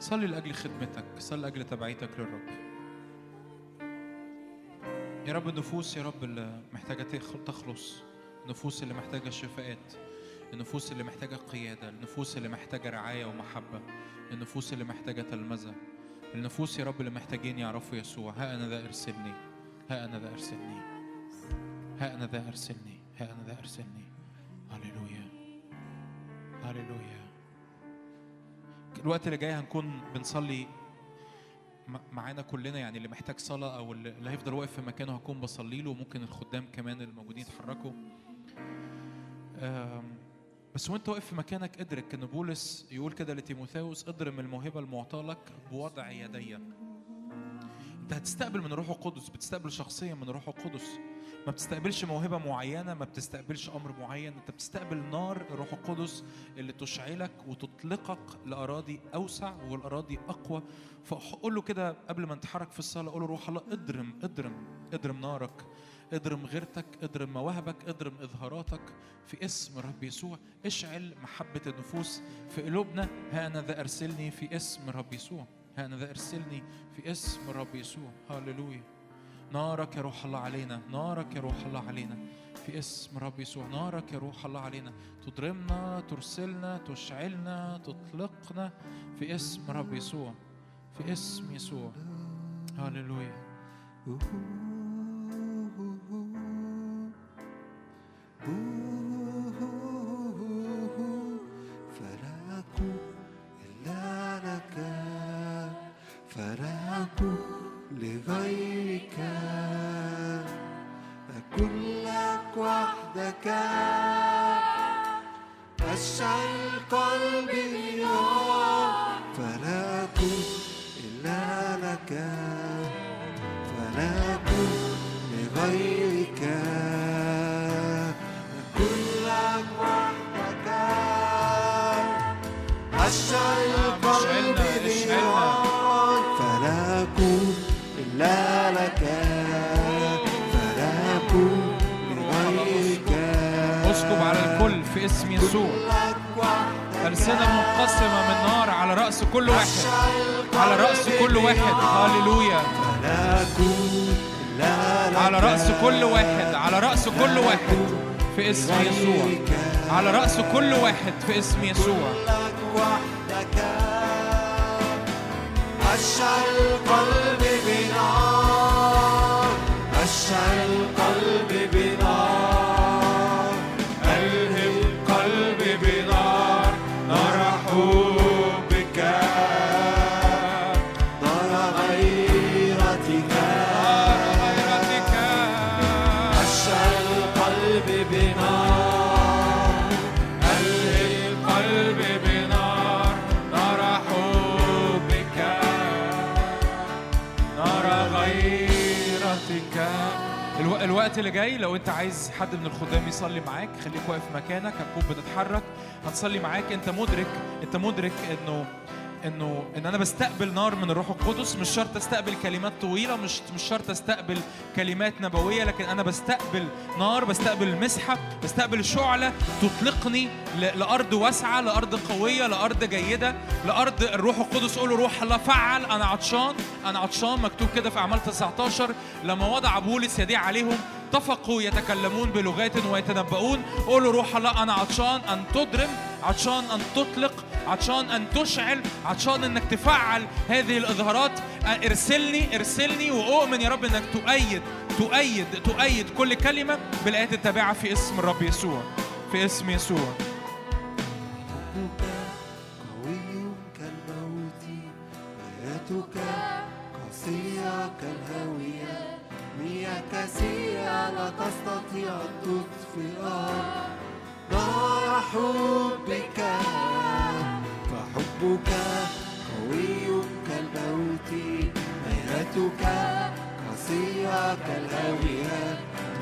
صلي لأجل خدمتك، صلي لأجل تبعيتك للرب. يا رب النفوس، يا رب اللي محتاجة تخلص، النفوس اللي محتاجة شفاءات، النفوس اللي محتاجة قيادة، النفوس اللي محتاجة رعاية ومحبة، النفوس اللي محتاجة تلمذة، النفوس يا رب اللي محتاجين يعرفوا يسوع. ها أنا ذا أرسلني، ها أنا ذا أرسلني، ها أنا ذا أرسلني، ها أنا ذا أرسلني. هللويا، هللويا. الوقت اللي جاي هنكون بنصلي معانا كلنا، يعني اللي محتاج صلاة أو اللي هيفضل واقف في مكانه هكون بصلي له، وممكن الخدام كمان الموجودين يتحركوا. بس وانت واقف في مكانك ادرك إن بولس يقول كده لتيموثاوس: اضرم الموهبة المعطاة لك بوضع يديك. انت هتستقبل من روح القدس، بتستقبل شخصيا من روح القدس، ما بتستقبلش موهبة معينة، ما بتستقبلش أمر معين، أنت بتستقبل نار الروح القدس اللي تشعلك وتطلقك لأراضي أوسع والأراضي أقوى. فقول له كده قبل ما نتحرك في الصلاة، قول له: روح الله اضرم، اضرم، اضرم نارك، اضرم غيرتك، اضرم مواهبك، اضرم إظهاراتك في اسم رب يسوع. اشعل محبة النفوس في قلوبنا. ها أنا ذا أرسلني في اسم رب يسوع، ها أنا ذا أرسلني في اسم رب يسوع. هاليلويا. نارك يا روح الله علينا، نارك يا روح الله علينا في اسم رب يسوع. نارك يا روح الله علينا، تضرمنا، ترسلنا، تشعلنا، تطلقنا في اسم رب يسوع، في اسم يسوع. هاليلويا. في اسم يسوع. أشعل القلب بنار، أشعل القلب بنار، ألهم قلبي بنار، نار حبك، نار غيرتك، أشعل القلب بنار، ألهم قلبي بنار، نار حبك، نار غيرتك. الوقت اللي جاي لو انت عايز حد من الخدام يصلي معاك خليك واقف مكانك، هتكون بتتحرك هتصلي معاك. انت مدرك ان انا بستقبل نار من الروح القدس. مش شرط استقبل كلمات طويله، مش شرط استقبل كلمات نبويه، لكن انا بستقبل نار، بستقبل مسحه، بستقبل شعله تطلقني لارض واسعه، لارض قويه، لارض جيده، لارض الروح القدس. قول له روح الله فعل، انا عطشان. مكتوب كده في اعمال 19 لما وضع بولس يديه عليهم اتفقوا يتكلمون بلغات ويتنبؤون. قولوا روح الله أنا عطشان أن تضرم، عطشان أن تطلق، عطشان أن تشعل، عطشان أنك تفعل هذه الإظهارات. ارسلني وأؤمن يا رب أنك تؤيد كل كلمة بالآيات التابعة في اسم الرب يسوع، في اسم يسوع. قوي كالموت، حياتك قاسية كالهاوية، مياه كثيرة لا تستطيع تطفئها نار حبك، فحبك قوي كالموت، ميلتك قاسية كالهاوية،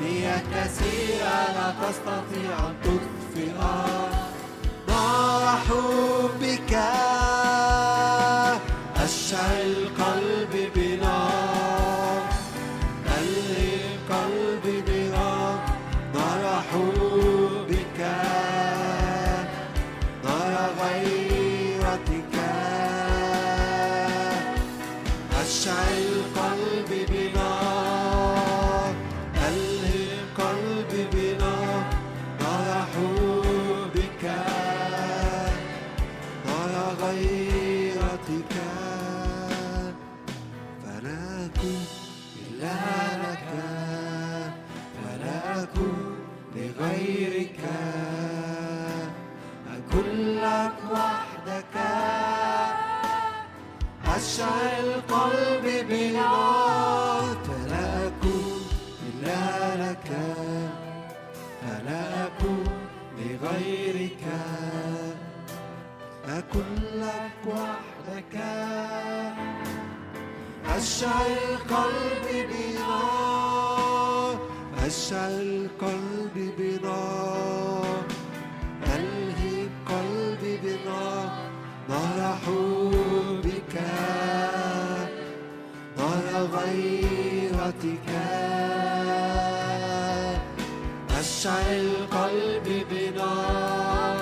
مياه كثيرة لا تستطيع تطفئها نار حبك، أشعل قلبي بنار، قلبي بنار، نار حبك، نار غيرتك، أشعل قلبي بنار، ألهم قلبي بنار، نار حبك، نار غيرتك. فلا أكون إلا غيرك، أكون لك وحدك، أشعل قلبي بنار، فلا أكون إلا لك، فلا أكون لغيرك، أكون لك وحدك، أشعل قلبي بنار، أشعل قلبي بنار، ألهب قلبي بنار، نار حبك، نار غيرتك، أشعل قلبي بنار،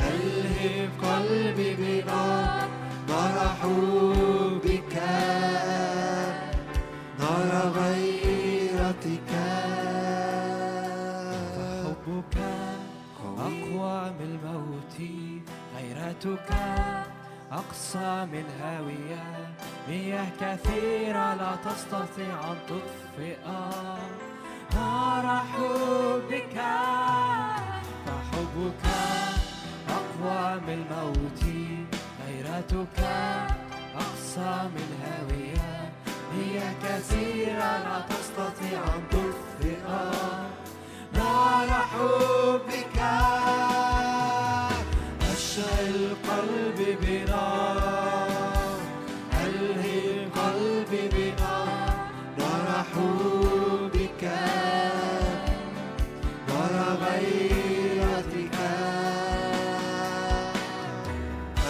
ألهب قلبي بنار، نار حبك، نار غيرتك. أقوى من الموت، غيرتك أقصى من هاوية، مياه كثيرة لا تستطيع أن تطفئ نار حبك، فحبك أقوى من الموت، غيرتك أقصى من هاوية، مياه كثيرة لا تستطيع أن تطفئ نار حبك، أشعل قلبي بنار، ألهم قلبي بنار، نار حبك، نار غيرتك،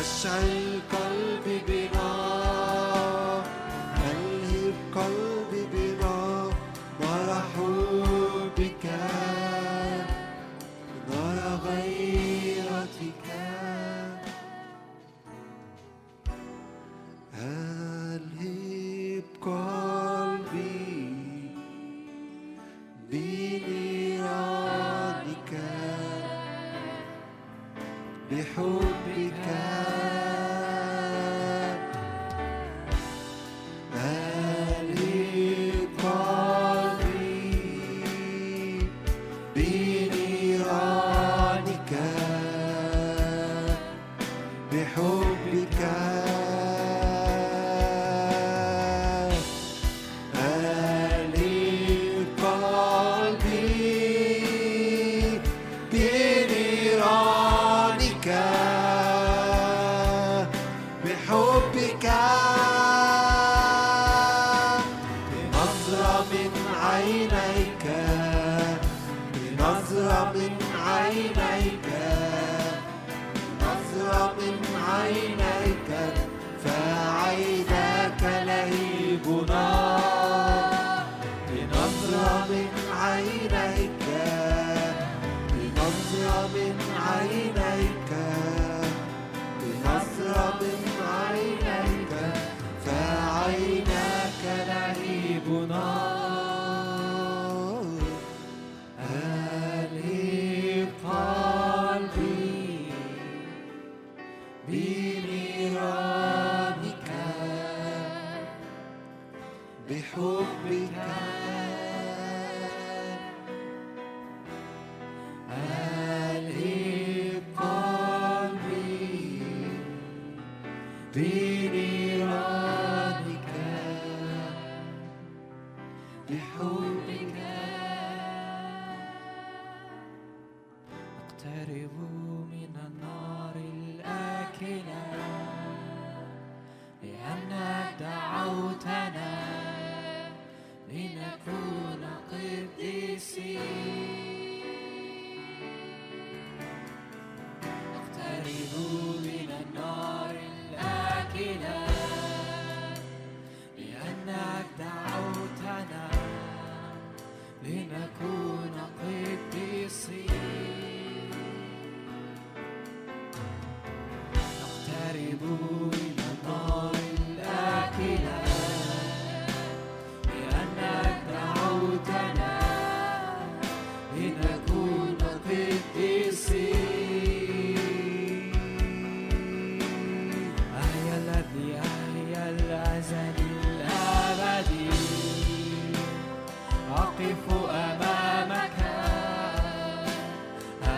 أشعل قلبي بنار، ألهم قلبي بنار، نار حبك، نار غيرتك. ألهب قلبي بنيرانك، بحبك، أزرق عينيك فعيناك لهيبنا، بنظرة من عينيك، بنظرة من عينيك، بنظرة من عينيك فعيناك لهيبنا. بحبك ألهب قلبي بنيرانك، بحبك أقترب من النار الآكلة، لأنك دعوتنا لنكون قديسين. اقترب من النار الآكلة، لأنك دعوتنا لنكون قديسين. اقترب من النار الآكلة، لنكون قديسين. أحيا الذي أحيا الأزل الأبدي،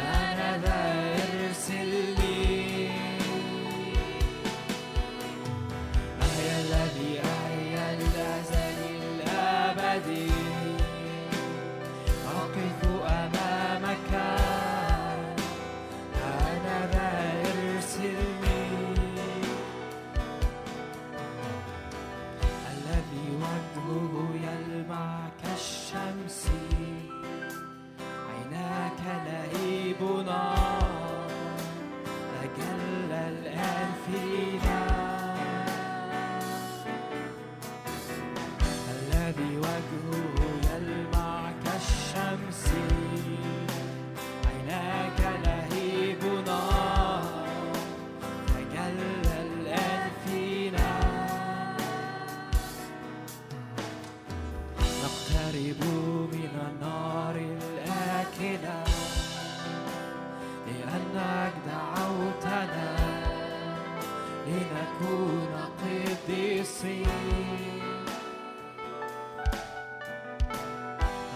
أقف أمامك، أنا ذا ارسلني. أحيا الذي أحيا الأزل الأبدي، أقف أمامك، أنا ذا ارسلني. الذي وجهه يلمع كالشمس، عيناك لهيبنا، تجلى الآن فينا. الذي وجهه يلمع كالشمس، عيناك لهيبنا، تجلى الآن فينا. نقترب من النار الآكلة، لأنك دعوتنا لنكون قديسين.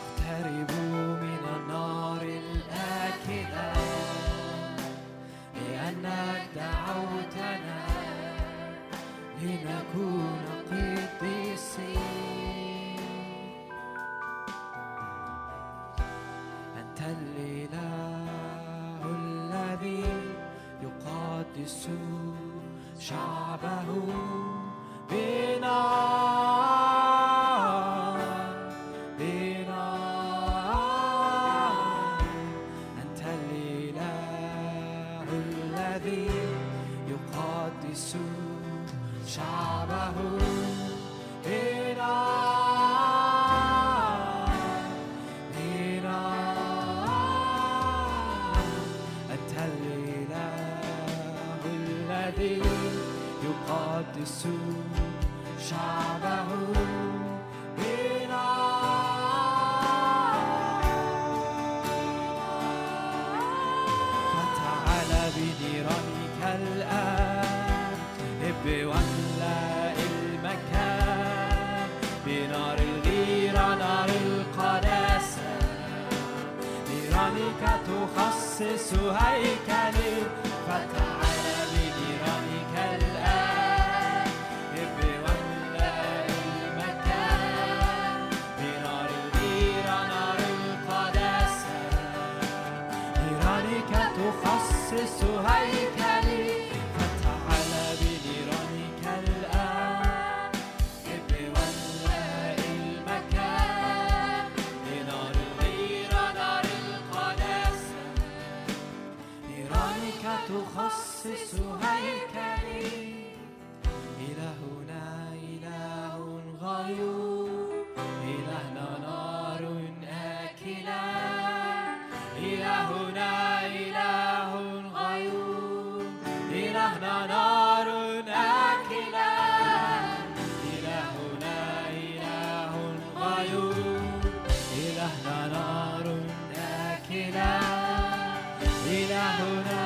اقترب من النار الآكلة، لأنك دعوتنا لنكون قديسين. أنت الإله الذي يقدس شعبه بنار، بنار. أنت الإله الذي يقدس شعبه بنار، بنار. أنت الإله الذي يقدس شعبه بنار. فتعال بنيرانك الآن، هب واملأ المكان بنار الغيرة، نار القداسة. نيرانك تخصص هيكلي، فتعال بنيرانك الآن، تخصص هيكلي. فتعال بنيرانك الآن، هب واملأ المكان بنار الغيرة، نار القداسة. هيكلي، إلهنا إله غيور، إلهنا نار آكلة، إلهنا إله غيور، إلهنا نار آكلة، إلهنا إله غيور، إلهنا نار آكلة، إلهنا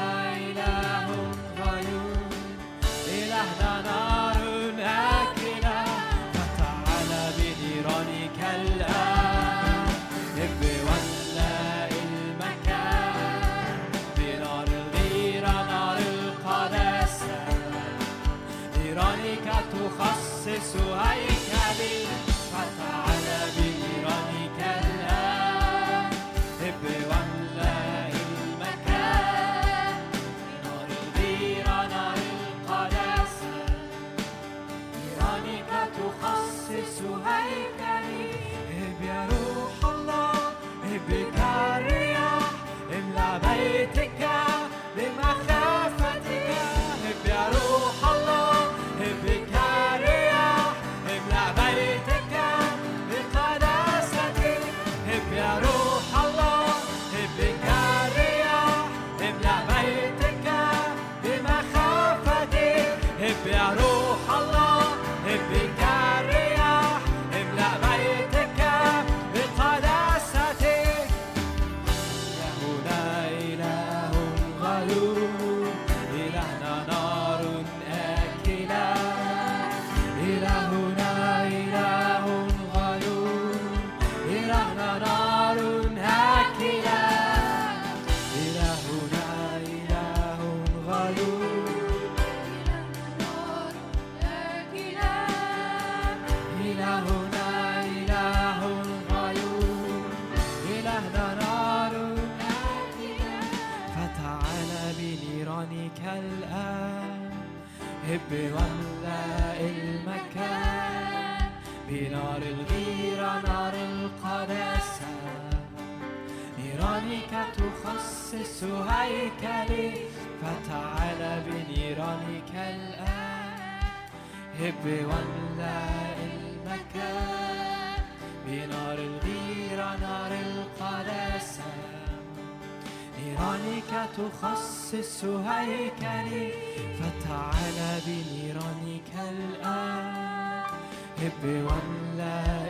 تخصص هيكلي، فتعالى بنيرانك الآن، هب واملأ المكان بنار الغيرة نار القداسة، نيرانك تخصص هيكلي، هب يا روح الله، هب كالرياح، املأ بيتك بمخافتك، هب يا روح الله، هب هب واملأ المكان بنار الغيرة نار القداسة، نيرانك تخصص هيكلي، فتعالى بنيرانك الآن، هب واملأ المكان بنار الغيرة نار القداسة،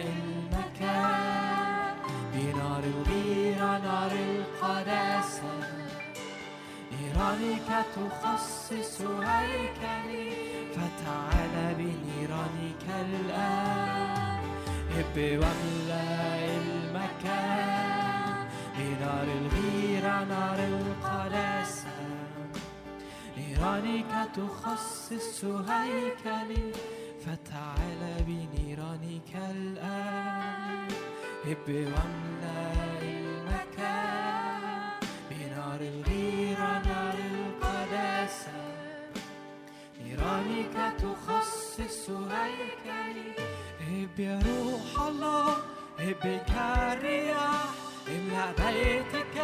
نيرانك تخصص هيكلي، فتعالى بنيرانك الآن، هب واملأ المكان بنار الغيرة نار القداسة، نيرانك تخصص هيكلي، فتعالى بنيرانك الآن، هب واملأ المكان بنار الغيرة نار القداسة، نيرانك تخصص هيكلي، فتعالى بنيرانك الآن، هب واملأ المكان بنار الغيرة نار القداسة، نيرانك تخصص هيكلي، هب يا روح الله، هب كالرياح، املأ بيتك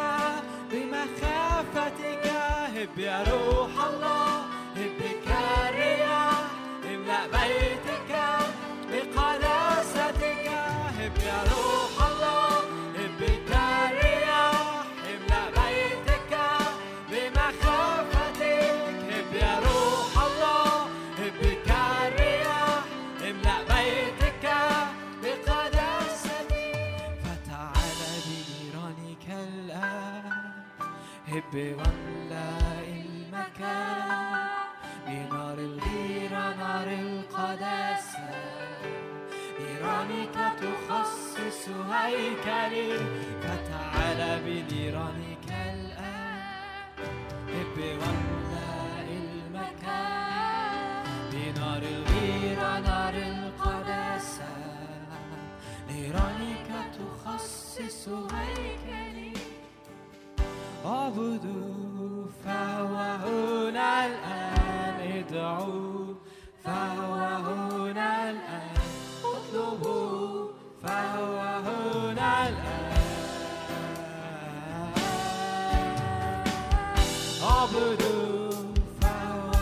بمخافتك، هب يا روح الله، هب كالرياح، املأ بيتك بقداستك، هب يا روح الله، هب كالرياح، املأ بيتك بمخافتك، هب يا روح الله، هب كالرياح، املأ بيتك بقداستك، هب واملأ المكان بنار الغيرة نار القداسة، نيرانك تخصص هيكلي، فتعالى بنيرانك الآن، هب واملأ المكان بنار الغيرة نار القداسة، نيرانك تخصص هيكلي، اعبدوا فهو هنا الآن، ادعوا فهو هنا الآن، اطلبوا فهو هنا الآن، اعبدوا فهو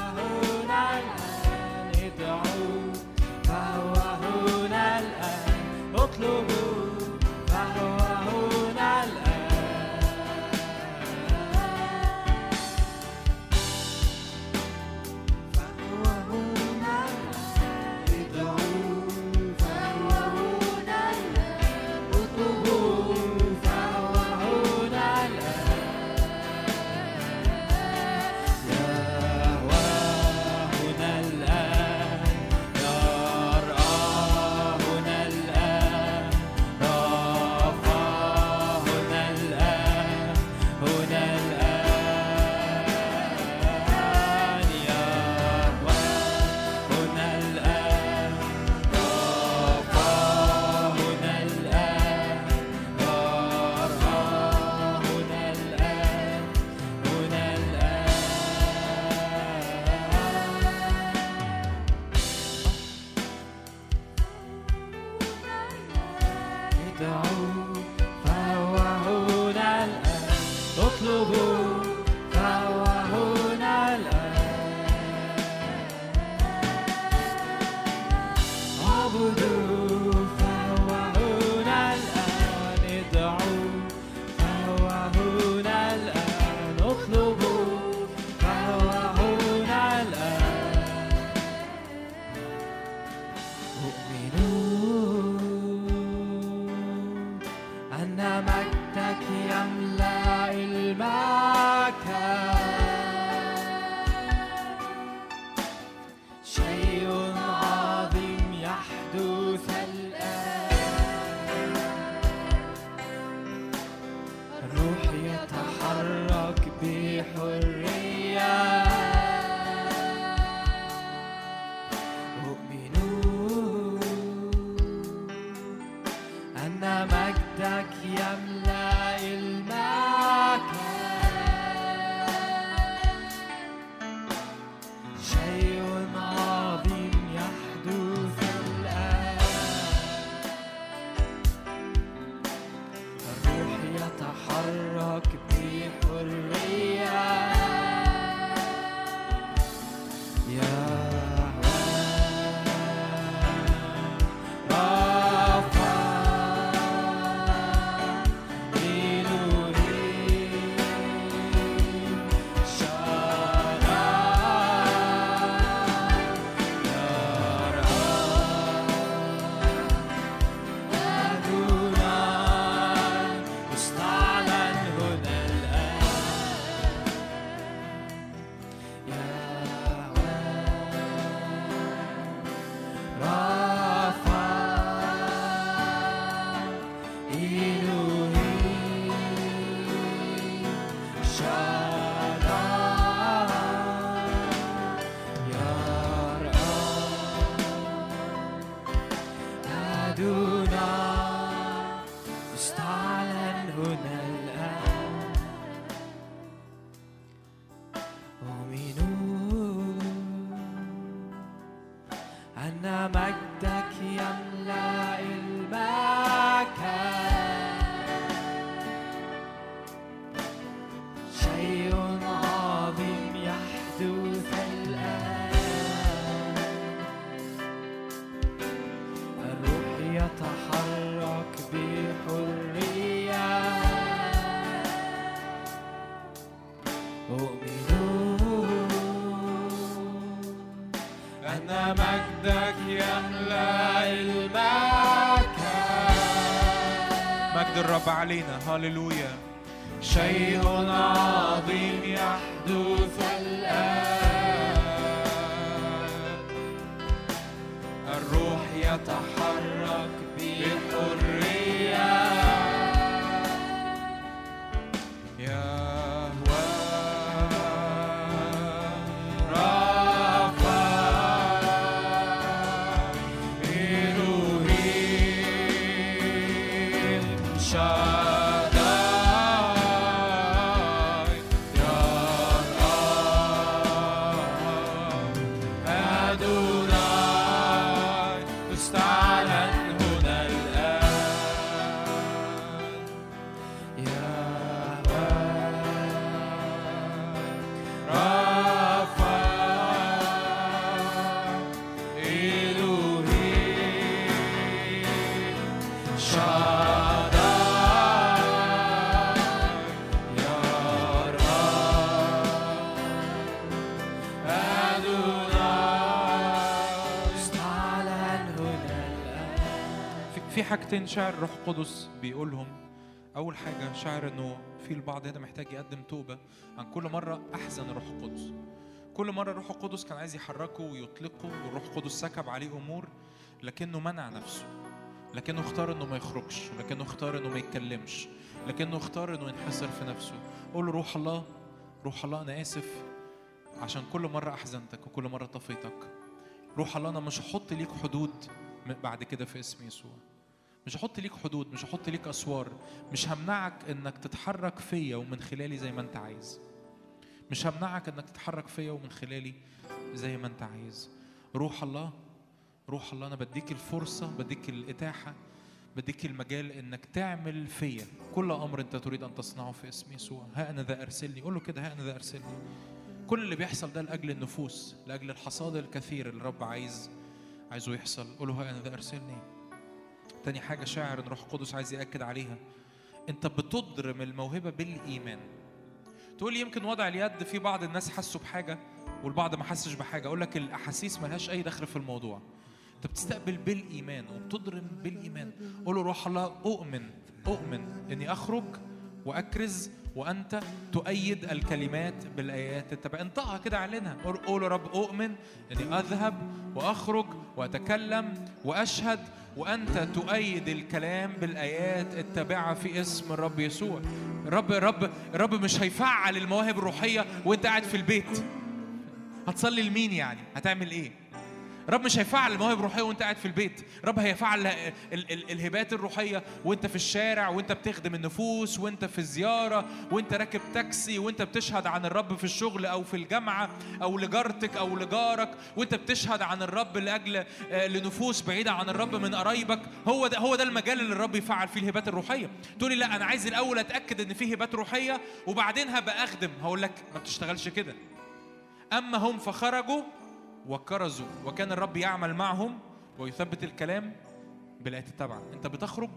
الرب علينا. هاليلويا. شيء عظيم يحدث الآن، الروح يتحرك بحرية. حاجتين شعر الروح القدس بيقولهم. اول حاجه شعر انه في البعض هنا محتاج يقدم توبه عن كل مره احزن الروح القدس. كل مره الروح القدس كان عايز يحركه ويطلقه، والروح القدس سكب عليه امور، لكنه منع نفسه، لكنه اختار انه ما يخرجش، لكنه اختار انه ما يتكلمش، لكنه اختار انه ينحصر في نفسه. قول له روح الله، روح الله انا اسف عشان كل مره احزنتك وكل مره طفيتك. روح الله انا مش هحط ليك حدود بعد كده في اسم يسوع، مش هحط ليك حدود، مش هحط ليك أسوار، مش همنعك إنك تتحرك فيا ومن خلالي زي ما أنت عايز، مش همنعك إنك تتحرك فيا ومن خلالي زي ما أنت عايز. روح الله، روح الله أنا بديك الفرصة، بديك الإتاحة، بديك المجال إنك تعمل فيا كل أمر أنت تريد أن تصنعه في اسم يسوع. ها أنا ذا أرسلني، قول له كده، ها أنا ذا أرسلني. كل اللي بيحصل ده لأجل النفوس، لأجل الحصاد الكثير اللي الرب عايزه يحصل. قول له ها أنا ذا أرسلني. تاني حاجة شاعر إن روح القدس عايز يأكد عليها، أنت بتضرم الموهبة بالإيمان. تقول لي يمكن وضع اليد في بعض الناس حسوا بحاجة والبعض ما حسش بحاجة. أقول لك الأحاسيس ملهاش أي دخل في الموضوع، أنت بتستقبل بالإيمان وبتضرم بالإيمان. قول له روح الله أؤمن إني أخرج وأكرز وأنت تؤيد الكلمات بالآيات. أنت انطقها كده، أعلنها. قول له رب أؤمن إني أذهب وأخرج وأتكلم وأشهد وأنت تؤيد الكلام بالآيات التابعة في اسم الرب يسوع. رب مش هيفعل المواهب الروحية وأنت قاعد في البيت. هتصلي لمين يعني؟ هتعمل إيه؟ رب مش هيفعل المواهب الروحية وأنت قاعد في البيت. رب هيفعل الهبات الروحية وأنت في الشارع، وأنت بتخدم النفوس، وأنت في الزيارة، وأنت راكب تاكسي، وأنت بتشهد عن الرب في الشغل أو في الجامعة أو لجارتك أو لجارك، وأنت بتشهد عن الرب لأجل لنفوس بعيدة عن الرب من قرايبك. هو ده المجال اللي الرب يفعل فيه الهبات الروحية. تقولي لا أنا عايز الأول أتأكد إن فيه هبات روحية وبعدين هبقى أخدم. هقول لك ما بتشتغلش كده. أما هم فخرجوا وكرزوا وكان الرب يعمل معهم ويثبت الكلام بالآيات التابعة. أنت بتخرج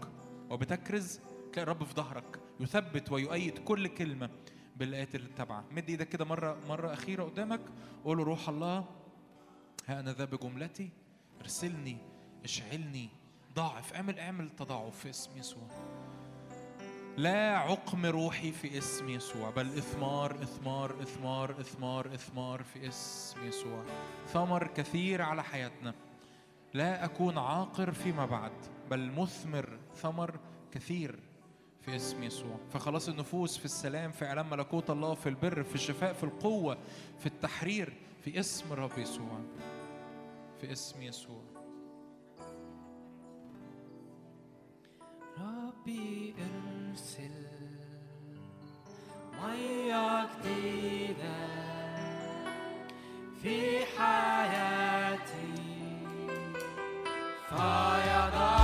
وبتكرز تلاقي الرب في ظهرك يثبت ويؤيد كل كلمة بالآيات التابعة. مد إيدك كده مرة أخيرة قدامك قول له روح الله ها أنا ذا بجملتي ارسلني اشعلني ضاعف اعمل تضاعف في اسم يسوع. لا عقم روحي في اسم يسوع بل إثمار إثمار إثمار إثمار إثمار في اسم يسوع ثمر كثير على حياتنا. لا أكون عاقر فيما بعد بل مثمر ثمر كثير في اسم يسوع. فخلاص النفوس في السلام في إعلان ملكوت الله في البر في الشفاء في القوة في التحرير في اسم الرب يسوع في اسم يسوع. ربي ارسل مياه جديدة في حياتي فيضاء.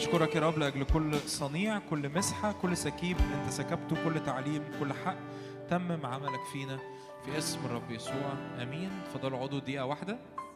أشكرك يا رب لأجل كل صنيع كل مسحة كل سكيب أنت سكبته كل تعليم كل حق تمم عملك فينا في اسم الرب يسوع آمين. فضلوا عضو دقيقة واحدة.